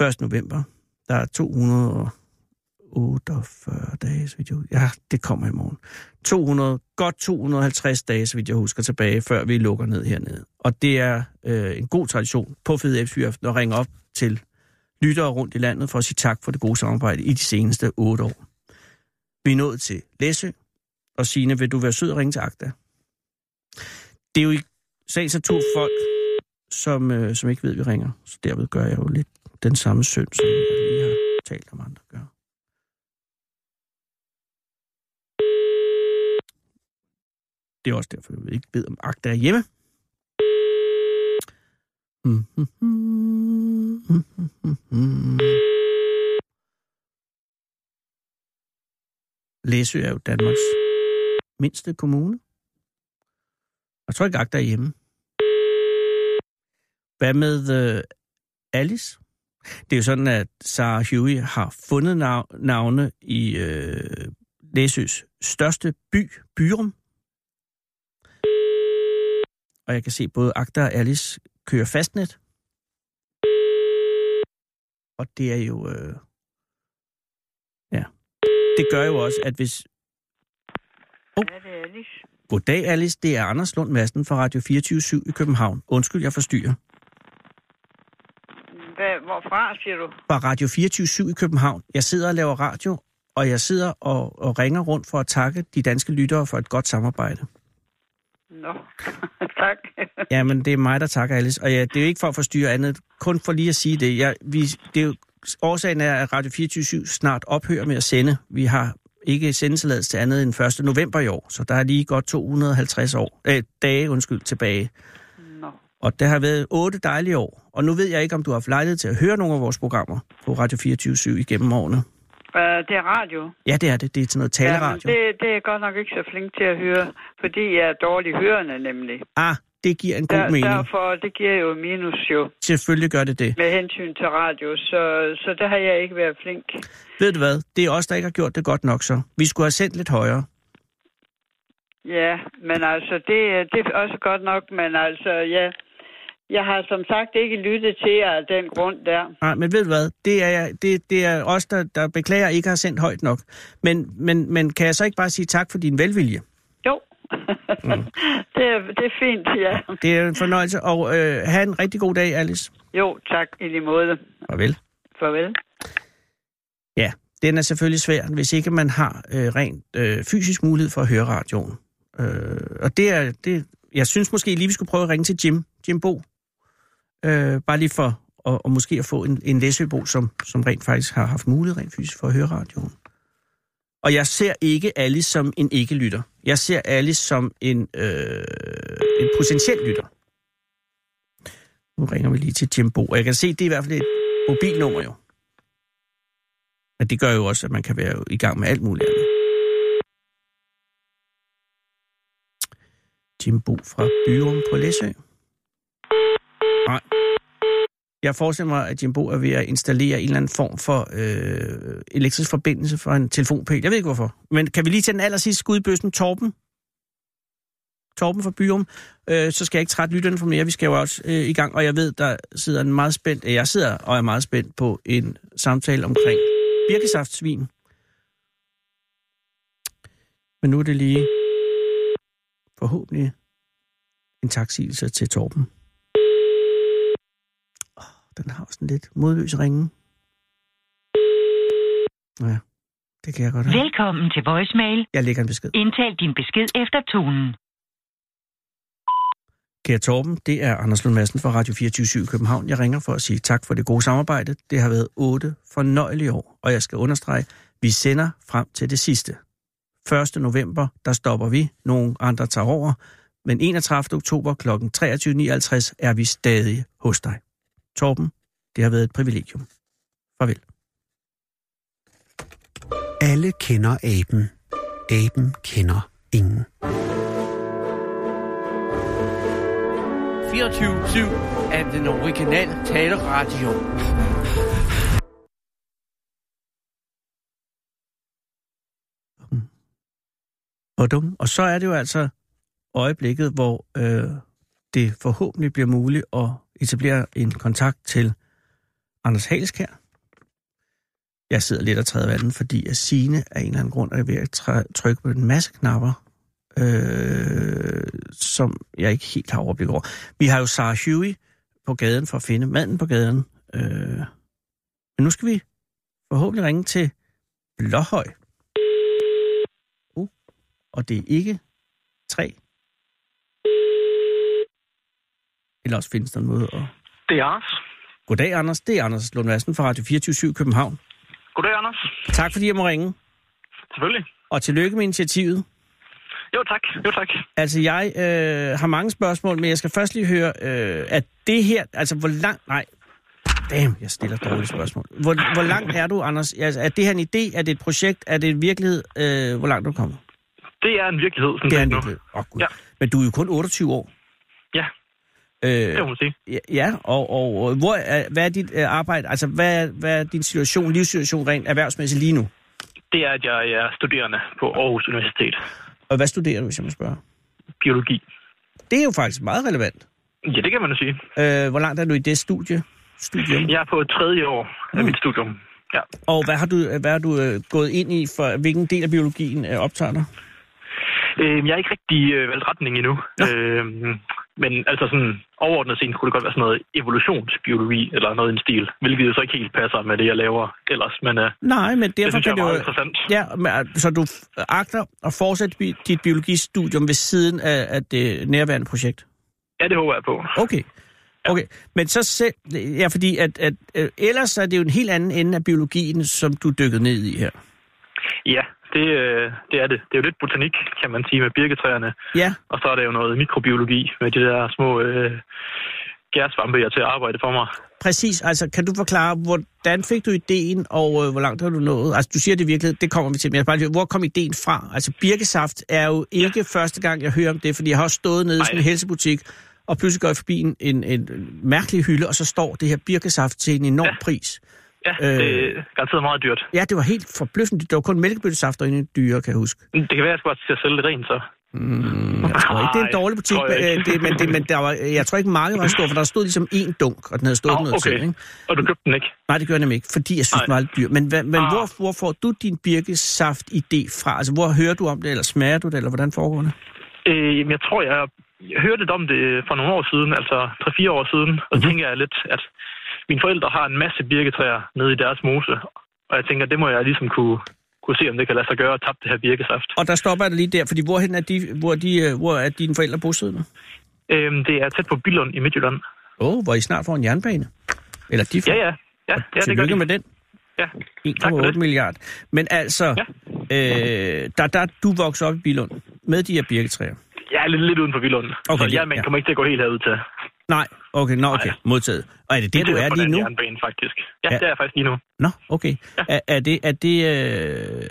1. november. Der er 248 dage, så vidt jeg husker. Ja, det kommer i morgen. 250 dage, så vidt jeg husker, tilbage, før vi lukker ned hernede. Og det er en god tradition på Fedeabes Fyraften at ringe op til lyttere rundt i landet for at sige tak for det gode samarbejde i de seneste 8 år. Vi er nået til Læsø, og Signe, vil du være sød og ringe til Agda? Det er jo i sags natur folk, som ikke ved, vi ringer. Så derved gør jeg jo lidt den samme synd, som jeg lige har talt om andre gør. Det er også derfor, jeg ikke ved, om Agda er hjemme. Læsø er jo Danmarks mindste kommune. Jeg tror ikke, Agda er hjemme. Hvad med Alice? Det er jo sådan, at Sarah Huey har fundet navne i Læsøs største by, Byrum. Og jeg kan se, både Agda og Alice kører fastnet. Og det er jo... ja. Det gør jo også, at hvis... Er det Alice? Goddag, Alice. Det er Anders Lund Madsen fra Radio24syv i København. Undskyld, jeg forstyrrer. Hvorfra, siger du? Fra Radio24syv i København. Jeg sidder og laver radio, og jeg sidder og ringer rundt for at takke de danske lyttere for et godt samarbejde. Nå, tak. Jamen, det er mig, der takker, Alice. Og ja, det er jo ikke for at forstyrre andet, kun for lige at sige det. Årsagen er, at Radio24syv snart ophører med at sende. Vi har ikke sendetilladelse til andet end 1. november i år, så der er lige godt 250 dage tilbage. Nå. Og det har været 8 dejlige år, og nu ved jeg ikke, om du har haft lejlighed til at høre nogle af vores programmer på Radio24syv igennem årene. Det er radio. Ja, det er det. Det er sådan noget taleradio. Ja, det er godt nok ikke så flink til at høre, fordi jeg er dårlig hørende nemlig. Ah, det giver en god mening. Derfor, det giver jo minus jo. Selvfølgelig gør det det. Med hensyn til radio, så der har jeg ikke været flink. Ved du hvad? Det er os, der ikke har gjort det godt nok så. Vi skulle have sendt lidt højere. Ja, men altså, det er også godt nok, men altså, ja... Jeg har som sagt ikke lyttet til jer af den grund der. Nej, men ved du hvad? Det er os, der beklager, ikke har sendt højt nok. Men kan jeg så ikke bare sige tak for din velvilje? Jo. Det er fint, ja. Det er en fornøjelse. Og have en rigtig god dag, Alice. Jo, tak i lige måde. Farvel. Ja, den er selvfølgelig svær, hvis ikke man har rent fysisk mulighed for at høre radioen. Og det er... Jeg synes måske lige, vi skulle prøve at ringe til Jim Bo. Bare lige for og måske at få en læsøbo, som rent faktisk har haft mulighed rent fysisk for at høre radioen. Og jeg ser ikke Alice som en ikke-lytter. Jeg ser Alice som en potentiel lytter. Nu ringer vi lige til Jim Bo. Og jeg kan se, det er i hvert fald et mobilnummer jo. Men det gør jo også, at man kan være i gang med alt muligt andet. Jimbo fra Byrum på Læsø. Nej. Jeg forestiller mig, at Jimbo er ved at installere en eller anden form for elektrisk forbindelse for en telefonpæl. Jeg ved ikke hvorfor. Men kan vi lige tage den allersidste skud i bøssen, Torben? Torben fra Byrum, så skal jeg ikke trætte lytterne for mere. Vi skal jo også i gang, og jeg ved, der sidder en meget spændt... Jeg sidder og er meget spændt på en samtale omkring birkesaftsvin. Men nu er det lige forhåbentlig en taksigelse til Torben. Den har også en lidt modløs ringe. Ja, det kan jeg godt have. Velkommen til voicemail. Jeg lægger en besked. Indtal din besked efter tonen. Kære Torben, det er Anders Lund Madsen fra Radio24syv i København. Jeg ringer for at sige tak for det gode samarbejde. Det har været 8 fornøjelige år, og jeg skal understrege, vi sender frem til det sidste. 1. november, der stopper vi. Nogle andre tager over. Men 31. oktober kl. 23.59 er vi stadig hos dig. Torben, det har været et privilegium. Farvel. Alle kender aben. Aben kender ingen. 24/7 er den originale taleradio. Og så er det jo altså øjeblikket, hvor det forhåbentlig bliver muligt at etablere en kontakt til Anders Halskær. Jeg sidder lidt og træder vandet, fordi Signe af en eller anden grund er ved at trykke på en masse knapper, som jeg ikke helt har overblik over. Vi har jo Sarah Huey på gaden for at finde manden på gaden. Men nu skal vi forhåbentlig ringe til Blåhøj. Og det er ikke 3. Eller også findes der en måde at... Det er Anders. Goddag, Anders. Det er Anders Lund Madsen fra Radio24syv København. Goddag, Anders. Tak, fordi jeg må ringe. Selvfølgelig. Og tillykke med initiativet. Jo, tak. Jo, tak. Altså, jeg har mange spørgsmål, men jeg skal først lige høre, at det her... Altså, hvor langt... Nej. Damn, jeg stiller dårlige spørgsmål. Hvor langt er du, Anders? Altså, er det her en idé? Er det et projekt? Er det en virkelighed? Hvor langt er du kommet? Det er en virkelighed. Det er en virkelighed. Åh, Gud. Ja. Men du er jo kun 28 år. Ja. Det må man sige. Ja, og hvad er dit arbejde? Altså, hvad er din situation, livssituation rent erhvervsmæssigt lige nu? Det er, at jeg er studerende på Aarhus Universitet. Og hvad studerer du, hvis jeg må spørge? Biologi. Det er jo faktisk meget relevant. Ja, det kan man jo sige. Hvor langt er du i det studium? Jeg er på 3. år af mit studium. Ja. Og hvad har du gået ind i, for hvilken del af biologien optager dig? Jeg er ikke rigtig valgt retning endnu. Men altså sådan overordnet set kunne det godt være sådan noget evolutionsbiologi eller noget i den stil, hvilket jo så ikke helt passer med det, jeg laver ellers. Men, nej, men derfor det er jo interessant. Ja, så du agter at fortsætte dit biologistudium ved siden af det nærværende projekt? Ja, det håber jeg på. Okay. Men så selv... Ja, fordi at ellers er det jo en helt anden ende af biologien, som du dykkede ned i her. Ja. Det er det. Det er jo lidt botanik, kan man sige, med birketræerne. Ja. Og så er der jo noget mikrobiologi med de der små gærsvampe, jeg til at arbejde for mig. Præcis. Altså, kan du forklare, hvordan fik du ideen, og hvor langt har du nået? Altså, du siger det virkelig, det kommer vi til. Men hvor kom ideen fra? Altså, birkesaft er jo ikke første gang, jeg hører om det, fordi jeg har stået nede i sådan en helsebutik, og pludselig går jeg forbi en mærkelig hylde, og så står det her birkesaft til en enorm pris. Ja, det er garanteret meget dyrt. Ja, det var helt forbløffende. Det var kun mælkebøttesaft og en dyre, kan jeg huske. Det kan være, at jeg skal sælge det rent, så. Jeg tror ikke, det er en dårlig butik, men der var, jeg tror ikke, markedet var stor, for der stod ligesom en dunk, og den havde stået noget til. Ikke? Og du købte den ikke? Nej, det gør jeg nemlig ikke, fordi jeg synes, den var lidt dyr. Men hvor får du din birkesaft-idé fra? Altså, hvor hører du om det, eller smager du det, eller hvordan foregår det? Jeg tror, jeg hørte om det for nogle år siden, altså 3-4 år siden, og tænker jeg lidt, at mine forældre har en masse birketræer nede i deres mose, og jeg tænker, det må jeg ligesom kunne se, om det kan lade sig gøre at tappe det her birkesaft. Og der stopper jeg lige der, fordi hvor er dine forældre bosiddende? Det er tæt på Billund i Midtjylland. Hvor I snart får en jernbane? Eller de får? Ja, det gør de. Med den. Ja, 1,8 milliard. Men altså, du voksede op i Billund med de her birketræer? Jeg er lidt uden for Billund, okay, så man kommer ikke til at gå helt herud til. Nej, okay, modtaget. Og er det der, du er lige nu? Jernbane, faktisk. Ja, det er jeg faktisk lige nu. Nå, okay. Ja.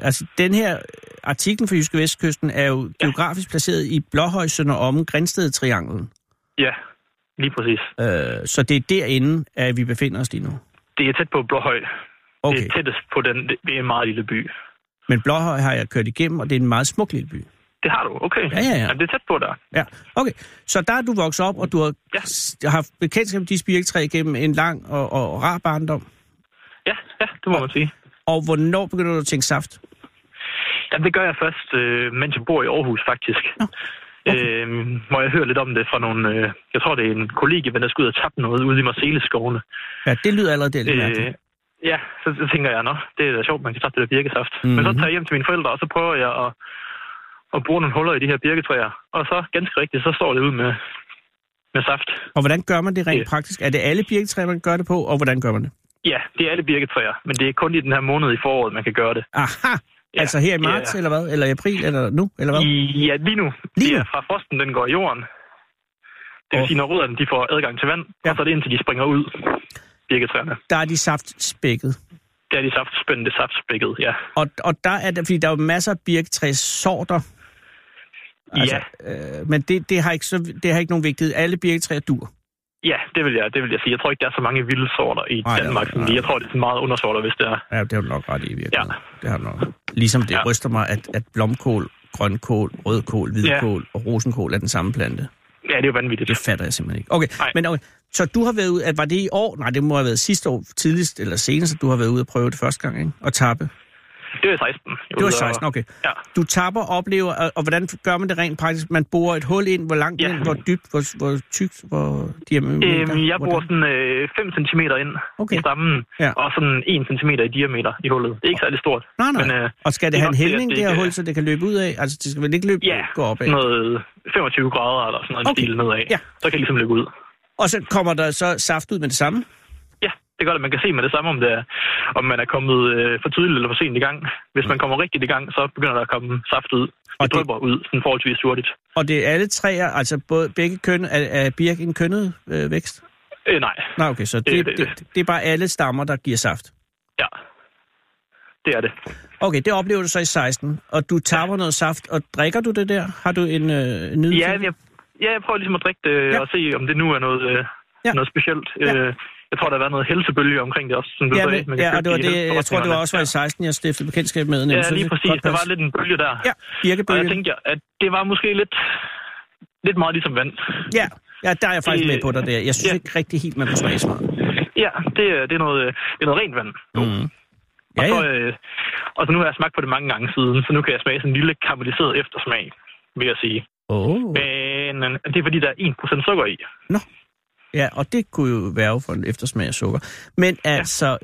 Altså, den her artikel fra Jyske Vestkysten er jo geografisk placeret i Blåhøj, Sønder Omme, Grindsted-trianglen. Ja, lige præcis. Så det er derinde, at vi befinder os lige nu? Det er tæt på Blåhøj. Okay. Det er tættest på den, det er en meget lille by. Men Blåhøj har jeg kørt igennem, og det er en meget smuk lille by. Det har du, okay. Ja. Jamen, det er tæt på der. Ja, okay. Så der er du vokset op, og du har haft bekendtskab med de spirketræ gennem en lang og rar barndom. Ja, det må man sige. Og hvornår begynder du at tænke saft? Jamen, det gør jeg først, mens jeg bor i Aarhus, faktisk. Okay. Må jeg høre lidt om det fra nogle... jeg tror, det er en kollega, der skal ud og tappe noget ude i Marceleskovene. Ja, det lyder allerede der lidt mærkeligt. Ja, så tænker jeg, det er da sjovt, man kan tage det der birkesaft. Mm-hmm. Men så tager jeg hjem til mine forældre, og så prøver jeg at bruge nogle huller i de her birketræer. Og så, ganske rigtigt, så står det ud med saft. Og hvordan gør man det rent praktisk? Er det alle birketræer, man gør det på, og hvordan gør man det? Ja, det er alle birketræer, men det er kun i den her måned i foråret, man kan gøre det. Aha! Ja. Altså her i marts, eller hvad? Eller i april, eller nu, eller hvad? Ja, lige nu. Det er fra frosten, den går i jorden. Det vil sige, når rødderne de får adgang til vand, og så er det indtil de springer ud. Birketræerne. Der er de saftspækket. Der er de saftspændende saftspækket, ja. Og der er der, fordi der er jo masser af birketræssorter. Altså, men det har ikke nogen vigtighed. Alle birketræer dur. Ja, det vil jeg sige. Jeg tror ikke, der er så mange vilde sorter i Danmark. Nej. Jeg tror, det er meget undersorter, hvis det er. Ja, det har du nok ret i virkeligheden. Ja. Det har du nok. Ligesom det ryster mig, at blomkål, grønkål, rødkål, hvidkål og rosenkål er den samme plante. Ja, det er jo vanvittigt. Det fatter jeg simpelthen ikke. Okay, men okay. Så du har været ude, var det i år? Nej, det må have været sidste år, tidligst eller senest, at du har været ude og prøve det første gang, ikke? Og tappe. Det var 16. Det var 16, okay. Ja. Du tapper, oplever, og hvordan gør man det rent praktisk? Man borer et hul ind, hvor langt ind, hvor dybt, hvor tykt, hvor diameter? Jeg borer sådan 5 cm ind i stammen, og sådan 1 cm i diameter i hullet. Det er ikke særlig stort. Nej. Men, og skal det have en hældning, det her hul, så det kan løbe ud af? Altså, det skal vel ikke løbe gå op af? Noget 25 grader eller sådan noget stil nedad. Ja. Så kan det ligesom løbe ud. Og så kommer der så saft ud med det samme? Det gør det, man kan se med det samme, om man er kommet for tidligt eller for sent i gang. Hvis man kommer rigtigt i gang, så begynder der at komme saft ud. Det drypper ud, sådan forholdsvis hurtigt. Og det er alle træer, altså begge køn, er birk en kønnet vækst? Nej. Nej, okay, så det er bare alle stammer, der giver saft? Ja, det er det. Okay, det oplever du så i 16, og du tapper noget saft, og drikker du det der? Har du en nydelse? Jeg prøver ligesom at drikke det, og se, om det nu er noget specielt. Ja. Jeg tror, der har været noget helsebølge omkring det også. Sådan og det var det. Jeg tror, det var også i 16, jeg stiftede bekendtskab med. Ja, lige præcis. Der var lidt en bølge der. Ja, birkebølgen. Og jeg tænkte, at det var måske lidt meget ligesom vand. Ja, der er jeg faktisk med på dig der. Jeg synes ikke rigtig helt, man kunne smage smart. Ja, det er noget rent vand. Mm. Ja, ja. Og så nu har jeg smagt på det mange gange siden, så nu kan jeg smage sådan en lille karamelliseret eftersmag, vil jeg sige. Men det er fordi, der er 1% sukker i. Nå. Ja, og det kunne jo være for en eftersmag af sukker. Men altså,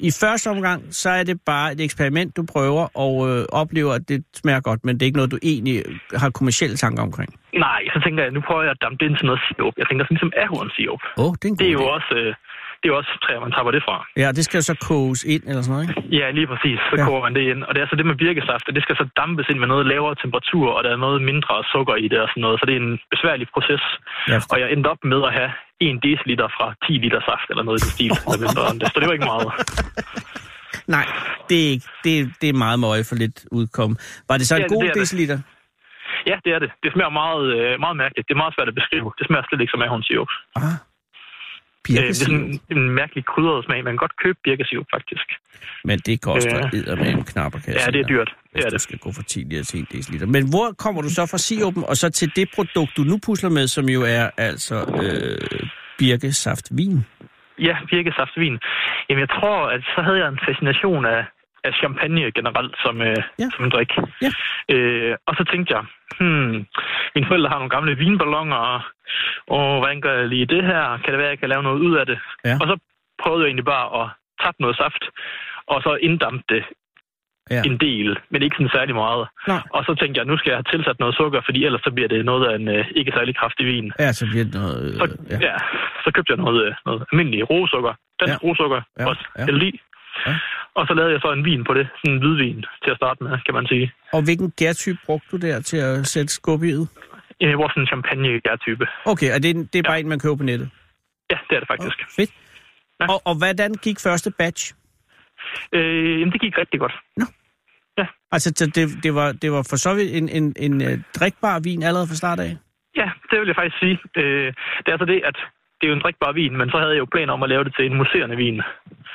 i første omgang, så er det bare et eksperiment, du prøver og oplever, at det smager godt, men det er ikke noget, du egentlig har kommercielle tanker omkring. Nej, så tænker jeg, nu prøver jeg at dampe det ind til noget sirup. Jeg tænker sådan ligesom ahornsirup. Det er jo også træer, man tapper det fra. Ja, det skal jo så koges ind eller sådan noget, ikke? Ja, lige præcis. Så koger man det ind. Og det er så det med birkesaft, det skal så dampes ind med noget lavere temperatur, og der er noget mindre sukker i det og sådan noget. Så det er en besværlig proces. Ja, og jeg endte op med at have 1 deciliter fra 10 liter saft eller noget i stil. Så det var ikke meget. Nej, det er meget møje for lidt udkomme. Var det så en god deciliter? Det. Ja, det er det. Det smager meget, meget mærkeligt. Det er meget svært at beskrive. Det smager slet ikke som ahornsirup. Aha. Det er sådan en mærkelig krydret smag. Man kan godt købe birkesirup, faktisk. Men det koster eddermame knapperkassen. Ja, det er dyrt. Hvis du skal gå for 10 liter til 10 liter. Men hvor kommer du så fra sirupen og så til det produkt, du nu pusler med, som jo er altså birkesaftvin? Ja, birkesaftvin. Jamen, jeg tror, at så havde jeg en fascination af champagne generelt som en drik. Ja. Og så tænkte jeg, mine forældre har nogle gamle vinballoner, og hvordan gør jeg lige det her? Kan det være, jeg kan lave noget ud af det? Ja. Og så prøvede jeg egentlig bare at tappe noget saft, og så inddampe det en del, men ikke sådan særlig meget. Nej. Og så tænkte jeg, nu skal jeg have tilsat noget sukker, fordi ellers så bliver det noget af en ikke særlig kraftig vin. Ja, så bliver det noget... så købte jeg noget almindelig rosukker, dansk rosukker, også heldig. Ja. Og så lavede jeg så en vin på det, sådan en hvidvin til at starte med, kan man sige. Og hvilken gærtype brugte du der til at sætte skub i det? Jeg brugte sådan en champagne-gærtype. Okay, og det er bare en, man køber på nettet? Ja, det er det faktisk. Oh, fedt. Ja. Og hvordan gik første batch? Jamen, det gik rigtig godt. Nå. Ja. Altså, det var for så vidt en drikbar vin allerede fra start af? Ja, det vil jeg faktisk sige. Det er så det, at det er jo en drikbar vin, men så havde jeg jo planer om at lave det til en muserende vin.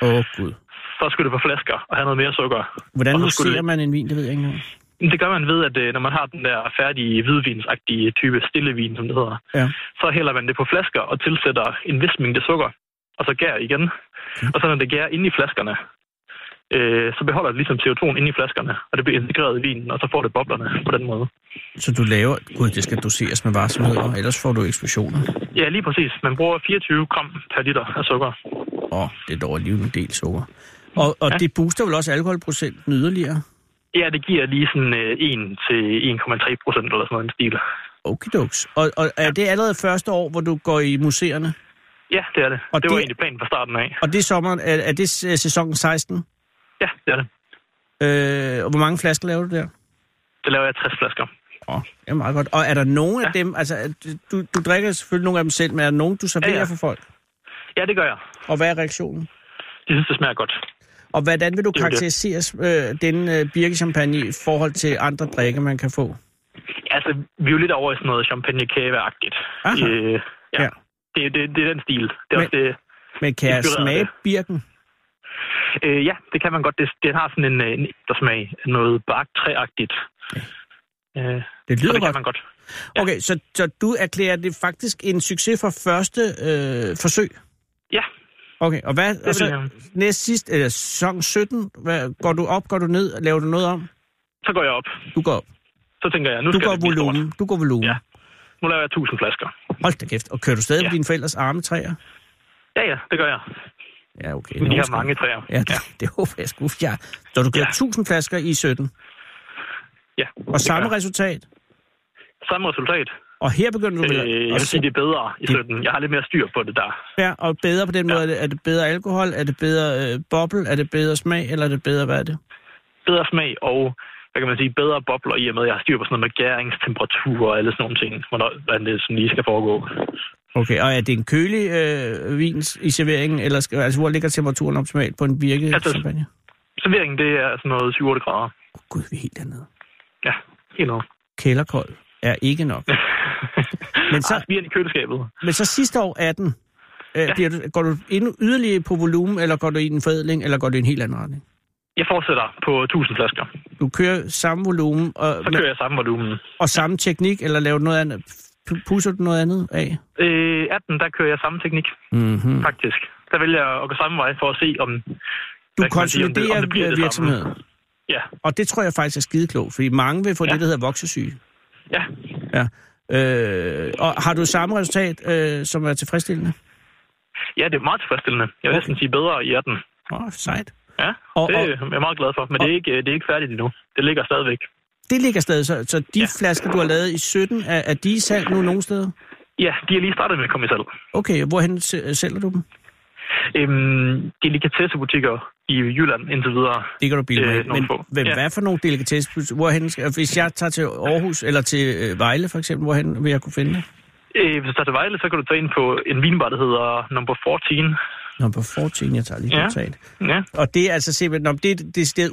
Åh, gud. Så skulle det på flasker og have noget mere sukker. Hvordan muserer man en vin, det ved jeg ikke noget. Det gør man ved, at når man har den der færdige hvidvinsagtige type stillevin, som det hedder, ja, så hælder man det på flasker og tilsætter en vis mængde sukker, og så gær igen. Okay. Og så når det gær inde i flaskerne, så beholder det ligesom CO2'en inde i flaskerne, og det bliver integreret i vinen, og så får det boblerne på den måde. Så du laver... Gud, det skal doseres med varsomhed, og ellers får du eksplosioner. Ja, lige præcis. Man bruger 24 gram per liter af sukker. Det er dog alligevel en del sukker. Og ja, det booster vel også alkoholprocenten yderligere? Ja, det giver lige sådan 1-1,3% eller sådan noget en stil. Okidoks. Og er det allerede første år, hvor du går i museerne? Ja, det er det. Og det var egentlig planen fra starten af. Og det sommeren, er det sæsonen 16? Ja, det er det. Og hvor mange flasker laver du der? Det laver jeg 60 flasker. Det er meget godt. Og er der nogen af dem, altså du drikker selvfølgelig nogle af dem selv, men er der nogen, du serverer for folk? Ja, det gør jeg. Og hvad er reaktionen? De synes, det smager godt. Og hvordan vil du karakterisere denne birkechampagne i forhold til andre drikke, man kan få? Altså, vi er jo lidt over i sådan noget champagne-kave-agtigt. Ja. Det er den stil. Det er men, også det, men kan jeg smage birken? Ja, det kan man godt. Det har sådan en eftersmag, noget barktræagtigt. Det lyder godt. Man godt. Ja. Okay, så du erklærer det faktisk en succes for første forsøg? Ja. Okay, og hvad og så næst sidst, eller sæson 17, går du op, går du ned, laver du noget om? Så går jeg op. Du går op. Så tænker jeg, nu du skal det blive volumen. Du går volumen. Ja. Nu laver jeg 1000 flasker. Hold da kæft. Og kører du stadig med dine forældres armetræer? Ja, det gør jeg. Ja, okay. Men de har mange træer. Ja, det håber jeg sgu. Ja. Så du kører 1000 flasker i 17? Ja. Og samme resultat? Samme resultat. Og her begynder du... Jeg vil sige, det er bedre i 17. Jeg har lidt mere styr på det der. Ja, og bedre på den måde. Er det bedre alkohol? Er det bedre boble? Er det bedre smag? Eller er det bedre, hvad er det? Bedre smag og, hvad kan man sige, bedre bobler i og med, at jeg har styr på sådan noget med gæringstemperatur og alle sådan nogle ting, hvordan det sådan lige skal foregå. Okay, og er det en kølig vin i serveringen? Eller skal, altså, hvor ligger temperaturen optimalt på en birke? Altså, serveringen, det er sådan noget 7-8 grader. Gud, vi er helt dernede. Ja, endnu. Kælderkold er ikke nok. Men så vi er i køleskabet. Men så sidste år 18, går du endnu yderligere på volumen, eller går du i en forædling, eller går du i en helt anden retning? Jeg fortsætter på 1000 flasker. Du kører samme volumen? Så kører jeg samme volumen. Og samme teknik, eller laver du noget andet? Pusser du noget andet af? 18, der kører jeg samme teknik, faktisk. Der vælger jeg at gå samme vej for at se, om... Du konsoliderer om det bliver virksomheden? Ja. Og det tror jeg faktisk er skideklogt, fordi mange vil få det, der hedder voksesyge. Ja. Og har du samme resultat, som er tilfredsstillende? Ja, det er meget tilfredsstillende. Jeg vil næsten sige bedre i 18. Sejt. Ja, det er jeg meget glad for. Men det er ikke færdigt endnu. Det ligger stadigvæk. Det ligger stadig, så de flasker, du har lavet i 17, er de i salg nu nogen steder? Ja, de er lige startet med at komme i salg. Okay, hvorhen sælger du dem? Delikatessebutikker i Jylland indtil videre. Det kan du bilde mig. Men hvad for nogle delikatessebutikker? Hvis jeg tager til Aarhus eller til Vejle for eksempel, hvorhen vil jeg kunne finde det? Hvis du tager til Vejle, så kan du tage ind på en vinbar, der hedder Number 14. Number 14, jeg tager lige notat. Ja. Og det er altså simpelthen, det er et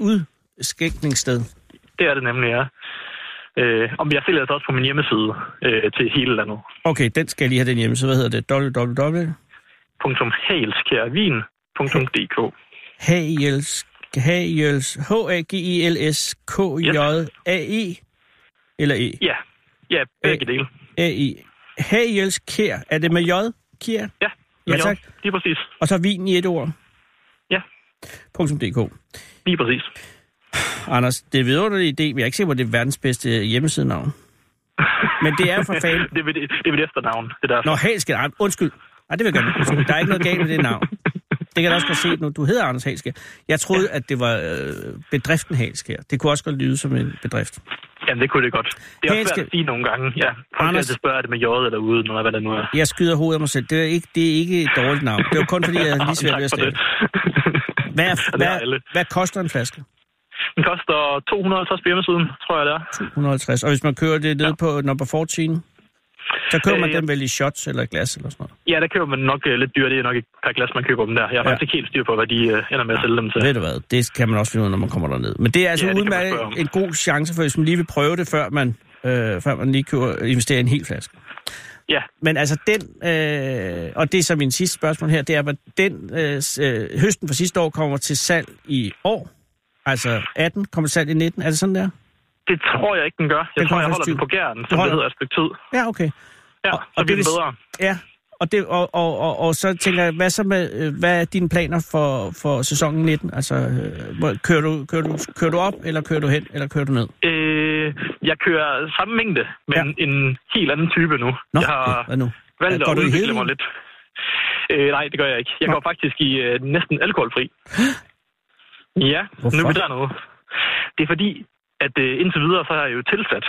udskænkningssted. Det er det nemlig, ja. Om jeg sælger det også på min hjemmeside til hele landet. Okay, den skal jeg lige have, den hjemmeside. Hvad hedder det? www.halskjærvin.dk H-A-G-I-L-S-K-J-A-E eller E? Ja, begge dele. A-E. Halskjær. Er det med J? Kjær? Ja, med J. Lige præcis. Og så vin i et ord? Ja. .dk. Lige præcis. Anders, det er en vidunderlig idé, men jeg er ikke sikker på, det er verdens bedste hjemmesidenavn. Men det er for fanden... det er mit efternavn. Det der. Nå, Halske. Undskyld. Nej, det vil jeg gøre. Der er ikke noget galt med det navn. Det kan du også godt se nu. Du hedder Anders Halske. Jeg troede, at det var bedriften Halske. Det kunne også godt lyde som en bedrift. Jamen, det kunne det godt. Det er også svært at sige nogle gange. Ja, Anders, jeg spørger, det med jøde eller ude, eller hvad det nu er. Jeg skyder hovedet af mig selv. Det er ikke et dårligt navn. Det var kun fordi, jeg lige svært ved at stave. Hvad koster en flaske? Den koster 250 på hjemmesiden, tror jeg det er. 250. Og hvis man kører det ned på number 14, så køber man dem vel i shots eller glas eller sådan noget? Ja, der køber man nok lidt dyrt. Det er nok ikke per glas, man køber dem der. Jeg har faktisk ikke helt styr på, hvad de ender med at sælge dem til. Ved du hvad, det kan man også finde ud af, når man kommer derned. Men det er altså udmærket en god chance for, hvis man lige vil prøve det, før man lige investerer i en hel flaske. Ja. Men altså og det er så min sidste spørgsmål her, det er, at den høsten fra sidste år kommer til salg i år. Altså 18, kommer til salg i 19, er det sådan der? Det tror jeg ikke, den gør. Jeg den tror, jeg holder den på gæren, som det hedder et stykke tid. Ja, okay. Ja, og så bliver det bedre. Ja, og så tænker jeg, hvad så med, hvad er dine planer for sæsonen 19? Altså, kører du op, eller kører du hen, eller kører du ned? Jeg kører samme mængde, men en helt anden type nu. Nå, jeg har valgt at udvikle mig lidt. Nej, det gør jeg ikke. Jeg går faktisk i næsten alkoholfri. Ja, hvorfor? Nu er vi dernede. Det er fordi, at indtil videre, så har jeg jo tilsat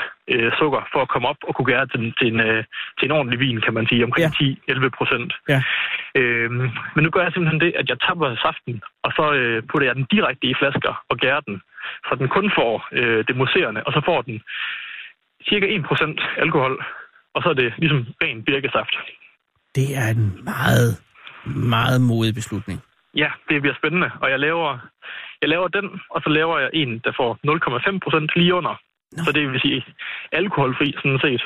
sukker for at komme op og kunne gøre til en ordentlig vin, kan man sige, omkring 10-11%. Ja. Men nu gør jeg simpelthen det, at jeg tapper saften, og så putter jeg den direkte i flasker og gærer den, så den kun får det mousserende, og så får den cirka 1% alkohol, og så er det ligesom ren birkesaft. Det er en meget, meget modig beslutning. Ja, det bliver spændende, og jeg laver den, og så laver jeg en, der får 0,5% lige under. Nå. Så det vil sige alkoholfri, sådan set,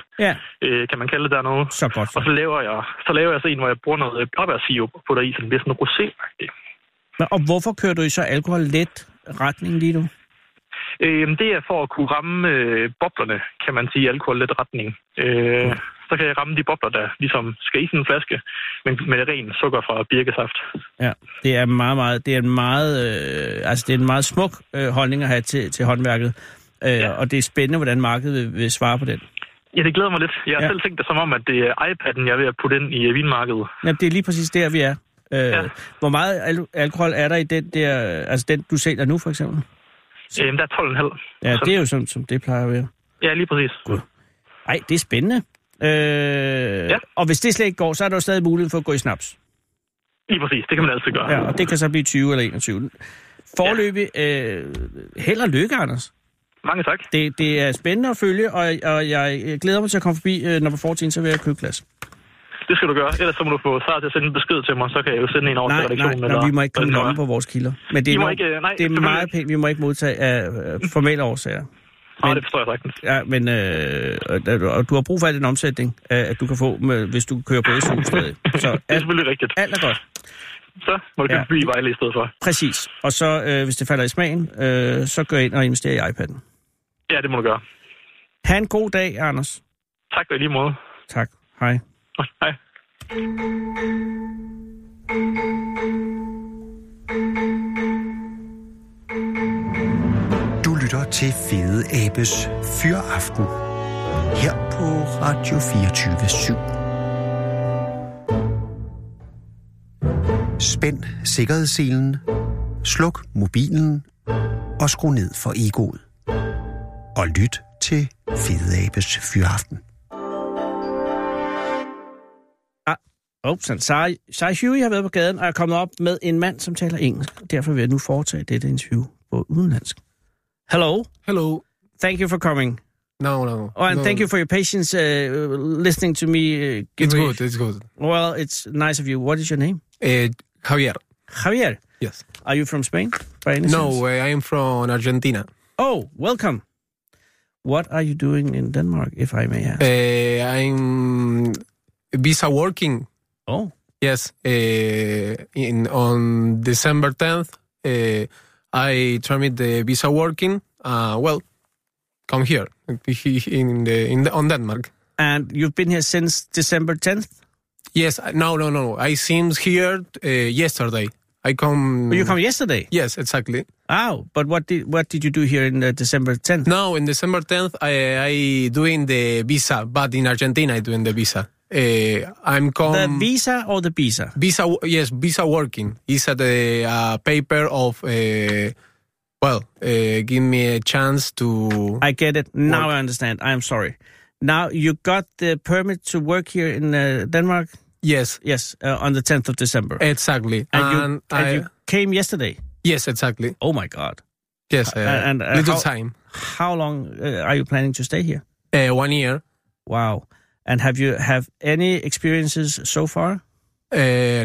kan man kalde det dernede. Så godt. Og så laver jeg så en, hvor jeg bruger noget blåbærsirup og putter i, så den bliver sådan en rosé. Og hvorfor kører du i så alkohol-let retning lige nu? Det er for at kunne ramme boblerne, kan man sige, alkohol-let retning. Så kan jeg ramme de bobler, der ligesom skal i sådan en flaske, men med ren sukker fra birkesaft. Ja, det er en meget smuk holdning at have til håndværket, og det er spændende, hvordan markedet vil svare på den. Ja, det glæder mig lidt. Jeg har selv tænkt det som om, at det er iPad'en, jeg er ved at putte ind i vinmarkedet. Ja, det er lige præcis der, vi er. Hvor meget alkohol er der i den der, altså den, du sælger nu for eksempel? Jamen, der er 12,5. Ja, det er jo sådan, som det plejer at være. Ja, lige præcis. God. Ej, det er spændende. Og hvis det slet ikke går, så er der jo stadig mulighed for at gå i snaps. Lige præcis, det kan man altid gøre. Ja, og det kan så blive 20 eller 21. Foreløbig, held og lykke, Anders. Mange tak. Det er spændende at følge, og jeg glæder mig til at komme forbi, når på 14 så vil jeg køkkenklas. Det skal du gøre, ellers så må du få Sara til at sende en besked til mig, så kan jeg jo sende en over til redaktionen. Nej, vi må ikke komme nogen på vores kilder. Men det er, det er meget pænt, vi må ikke modtage af formelle årsager. Men, det forstår jeg sagtens. Ja, men du har brug for al den omsætning, at du kan få, hvis du kører på SU stadig. Så det er selvfølgelig rigtigt. Alt er godt. Så må du købe i Vejle i stedet for. Præcis. Og så, hvis det falder i smagen, så gør ind og investerer i iPad'en. Ja, det må du gøre. Ha' en god dag, Anders. Tak, og i lige måde. Tak. Hej. Hej. Til Fedeabes Fyraften her på Radio24syv. Spænd sikkerhedsselen, sluk mobilen og skru ned for egoet. Og lyt til Fedeabes Fyraften. Sejø har været på gaden og er kommet op med en mand, som taler engelsk. Derfor vil jeg nu foretage dette interview på udenlandsk. Hello. Hello. Thank you for coming. No. Oh, and thank you for your patience listening to me. It's good. Well, it's nice of you. What is your name? Javier. Javier? Yes. Are you from Spain? By any sense? No, I am from Argentina. Oh, welcome. What are you doing in Denmark, if I may ask? I'm visa working. Oh. Yes. On December 10th. I terminated the visa working. Come here in Denmark. And you've been here since December 10th? Yes. No. I seems here yesterday. I come. Oh, you come yesterday? Yes, exactly. Oh, but what did you do here in December 10th? No, in December 10th I doing the visa, but in Argentina I doing the visa. I'm come. The visa or the visa? Visa, yes, visa working. It's a paper of. Give me a chance to. I get it now. Work. I understand. I'm sorry. Now you got the permit to work here in Denmark. Yes. On the 10th of December. Exactly. And you came yesterday. Yes, exactly. Oh my God. Yes. Little time. How long are you planning to stay here? 1 year. Wow. And have you have any experiences so far?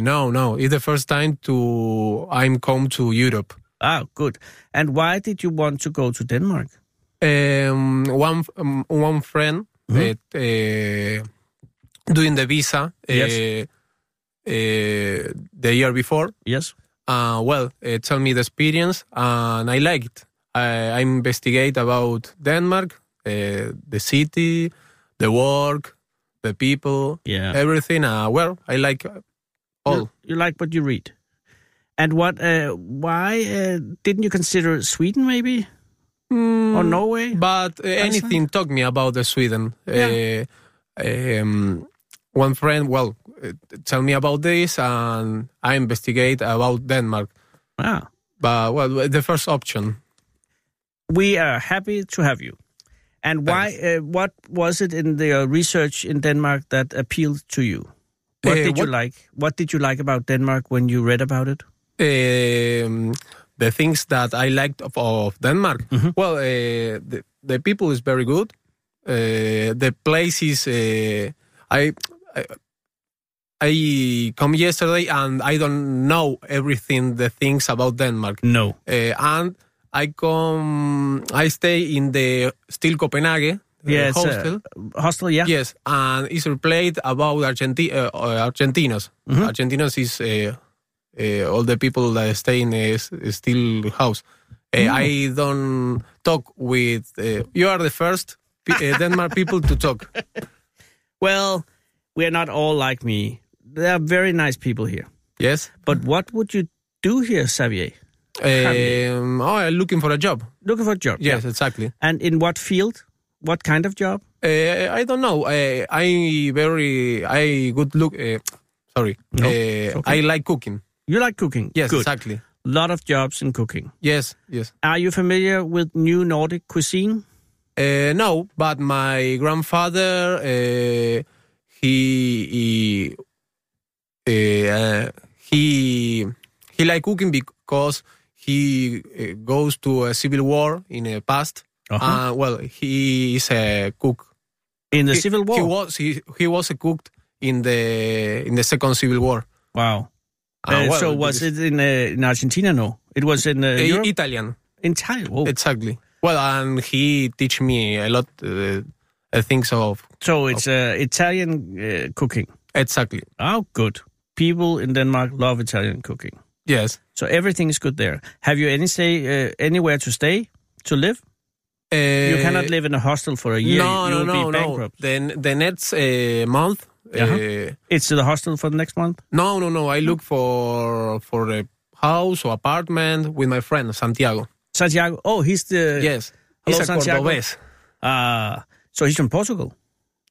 No. It's the first time I'm come to Europe. Ah, good. And why did you want to go to Denmark? One friend doing the visa. Yes. The year before. Yes. Tell me the experience, and I liked. I investigate about Denmark, the city, the work, the people, everything. Well, I like all. You like what you read. And what? Why didn't you consider Sweden, maybe, or Norway? But anything talk me about the Sweden. Yeah. One friend, tell me about this, and I investigate about Denmark. Wow. But the first option. We are happy to have you. And why? What was it in the research in Denmark that appealed to you? What did you like about Denmark when you read about it? The things that I liked of Denmark. Mm-hmm. Well, the people is very good. The place is. I come yesterday and I don't know everything the things about Denmark. No. And I stay in the still Copenhagen hostel. Hostel, yeah. Yes, and it's replayed about Argentinos. Mm-hmm. Argentinos is all the people that stay in a still house. I don't talk with. You are the first Denmark people to talk. Well, we are not all like me. There are very nice people here. Yes. But what would you do here, Javier? I'm looking for a job. Looking for a job. Yes, exactly. And in what field? What kind of job? I don't know. I like cooking. You like cooking? Yes, good. Exactly. A lot of jobs in cooking. Yes, yes. Are you familiar with new Nordic cuisine? No, but my grandfather, he liked cooking because he goes to a civil war in the past. Uh-huh. He is a cook in the Civil War. He was a cook in the Second Civil War. Wow. So was it in Argentina? No, it was in Europe? Italian. In Thailand. Whoa. Exactly. Well, and he teach me a lot things of. So it's Italian cooking. Exactly. Oh, good. People in Denmark love Italian cooking. Yes. So everything is good there. Have you anywhere to stay, to live? You cannot live in a hostel for a year. No, you will be bankrupt. The next month. Uh-huh. It's the hostel for the next month? No. I look for a house or apartment with my friend, Santiago. Santiago. Oh, he's the... Yes. Hello, he's a Cordobese. So he's from Portugal?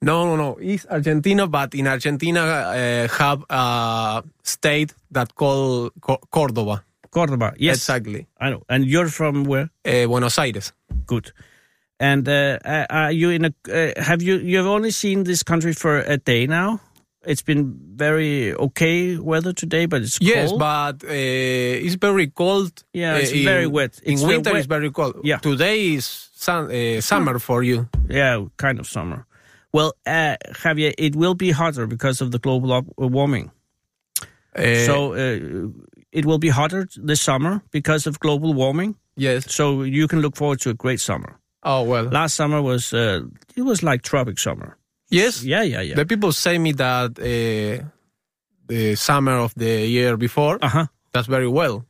No. He's Argentina, but in Argentina have a state that called Córdoba. Córdoba, yes. Exactly. I know. And you're from where? Buenos Aires. Good. And are you in a? Have you only seen this country for a day now? It's been very okay weather today, but it's cold. Yes, but it's very cold. Yeah, it's very wet. In winter, it's very cold. Yeah. Today is summer for you. Yeah, kind of summer. Well, Javier, it will be hotter because of the global warming. It will be hotter this summer because of global warming. Yes. So you can look forward to a great summer. Oh, well. Last summer was, it was like tropic summer. Yes? Yeah. The people say me that the summer of the year before, that's very well.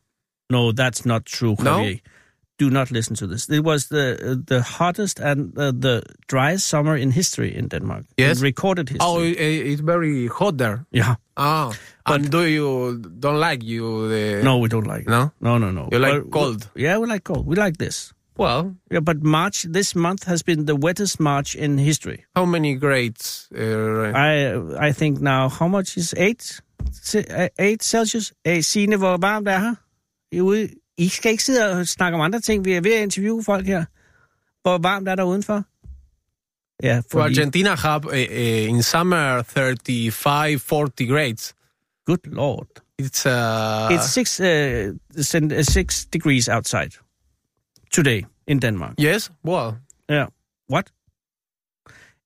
No, that's not true, Javier. No? Do not listen to this. It was the hottest and the driest summer in history in Denmark. Yes. In recorded history. Oh, it's very hot there. Yeah. Ah. And do you don't like you? No, we don't like it. No. You like cold? Yeah, we like cold. We like this. Well. Yeah, but March, this month has been the wettest March in history. How many grades? I think now, how much is 8? 8 Celsius? Signe, hvor varmt er her? I skal ikke sidde og snakke om andre ting. Vi er ved at interviewe folk her. Hvor varmt er der udenfor? Ja, for Argentina har in summer 35-40 grades. Good lord. It's 6 degrees outside today in Denmark. Yes? Wow. Yeah. What?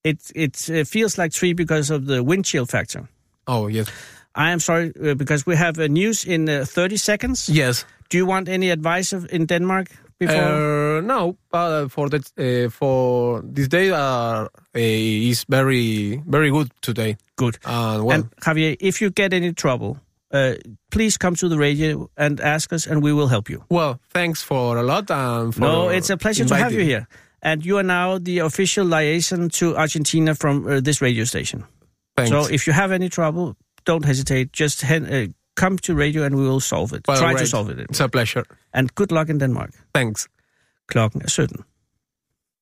It feels like 3 because of the wind chill factor. Oh, yes. I am sorry, because we have news in 30 seconds. Yes. Do you want any advice in Denmark before? No, but for this day is very very good today. Good. And Javier, if you get any trouble, Please come to the radio and ask us, and we will help you. Well, thanks for a lot. No, it's a pleasure to have you here. And you are now the official liaison to Argentina from this radio station. Thanks. So if you have any trouble, don't hesitate. Just come to radio, and we will solve it. Well, try to solve it. It's a pleasure. And good luck in Denmark. Thanks. Klokken er 17.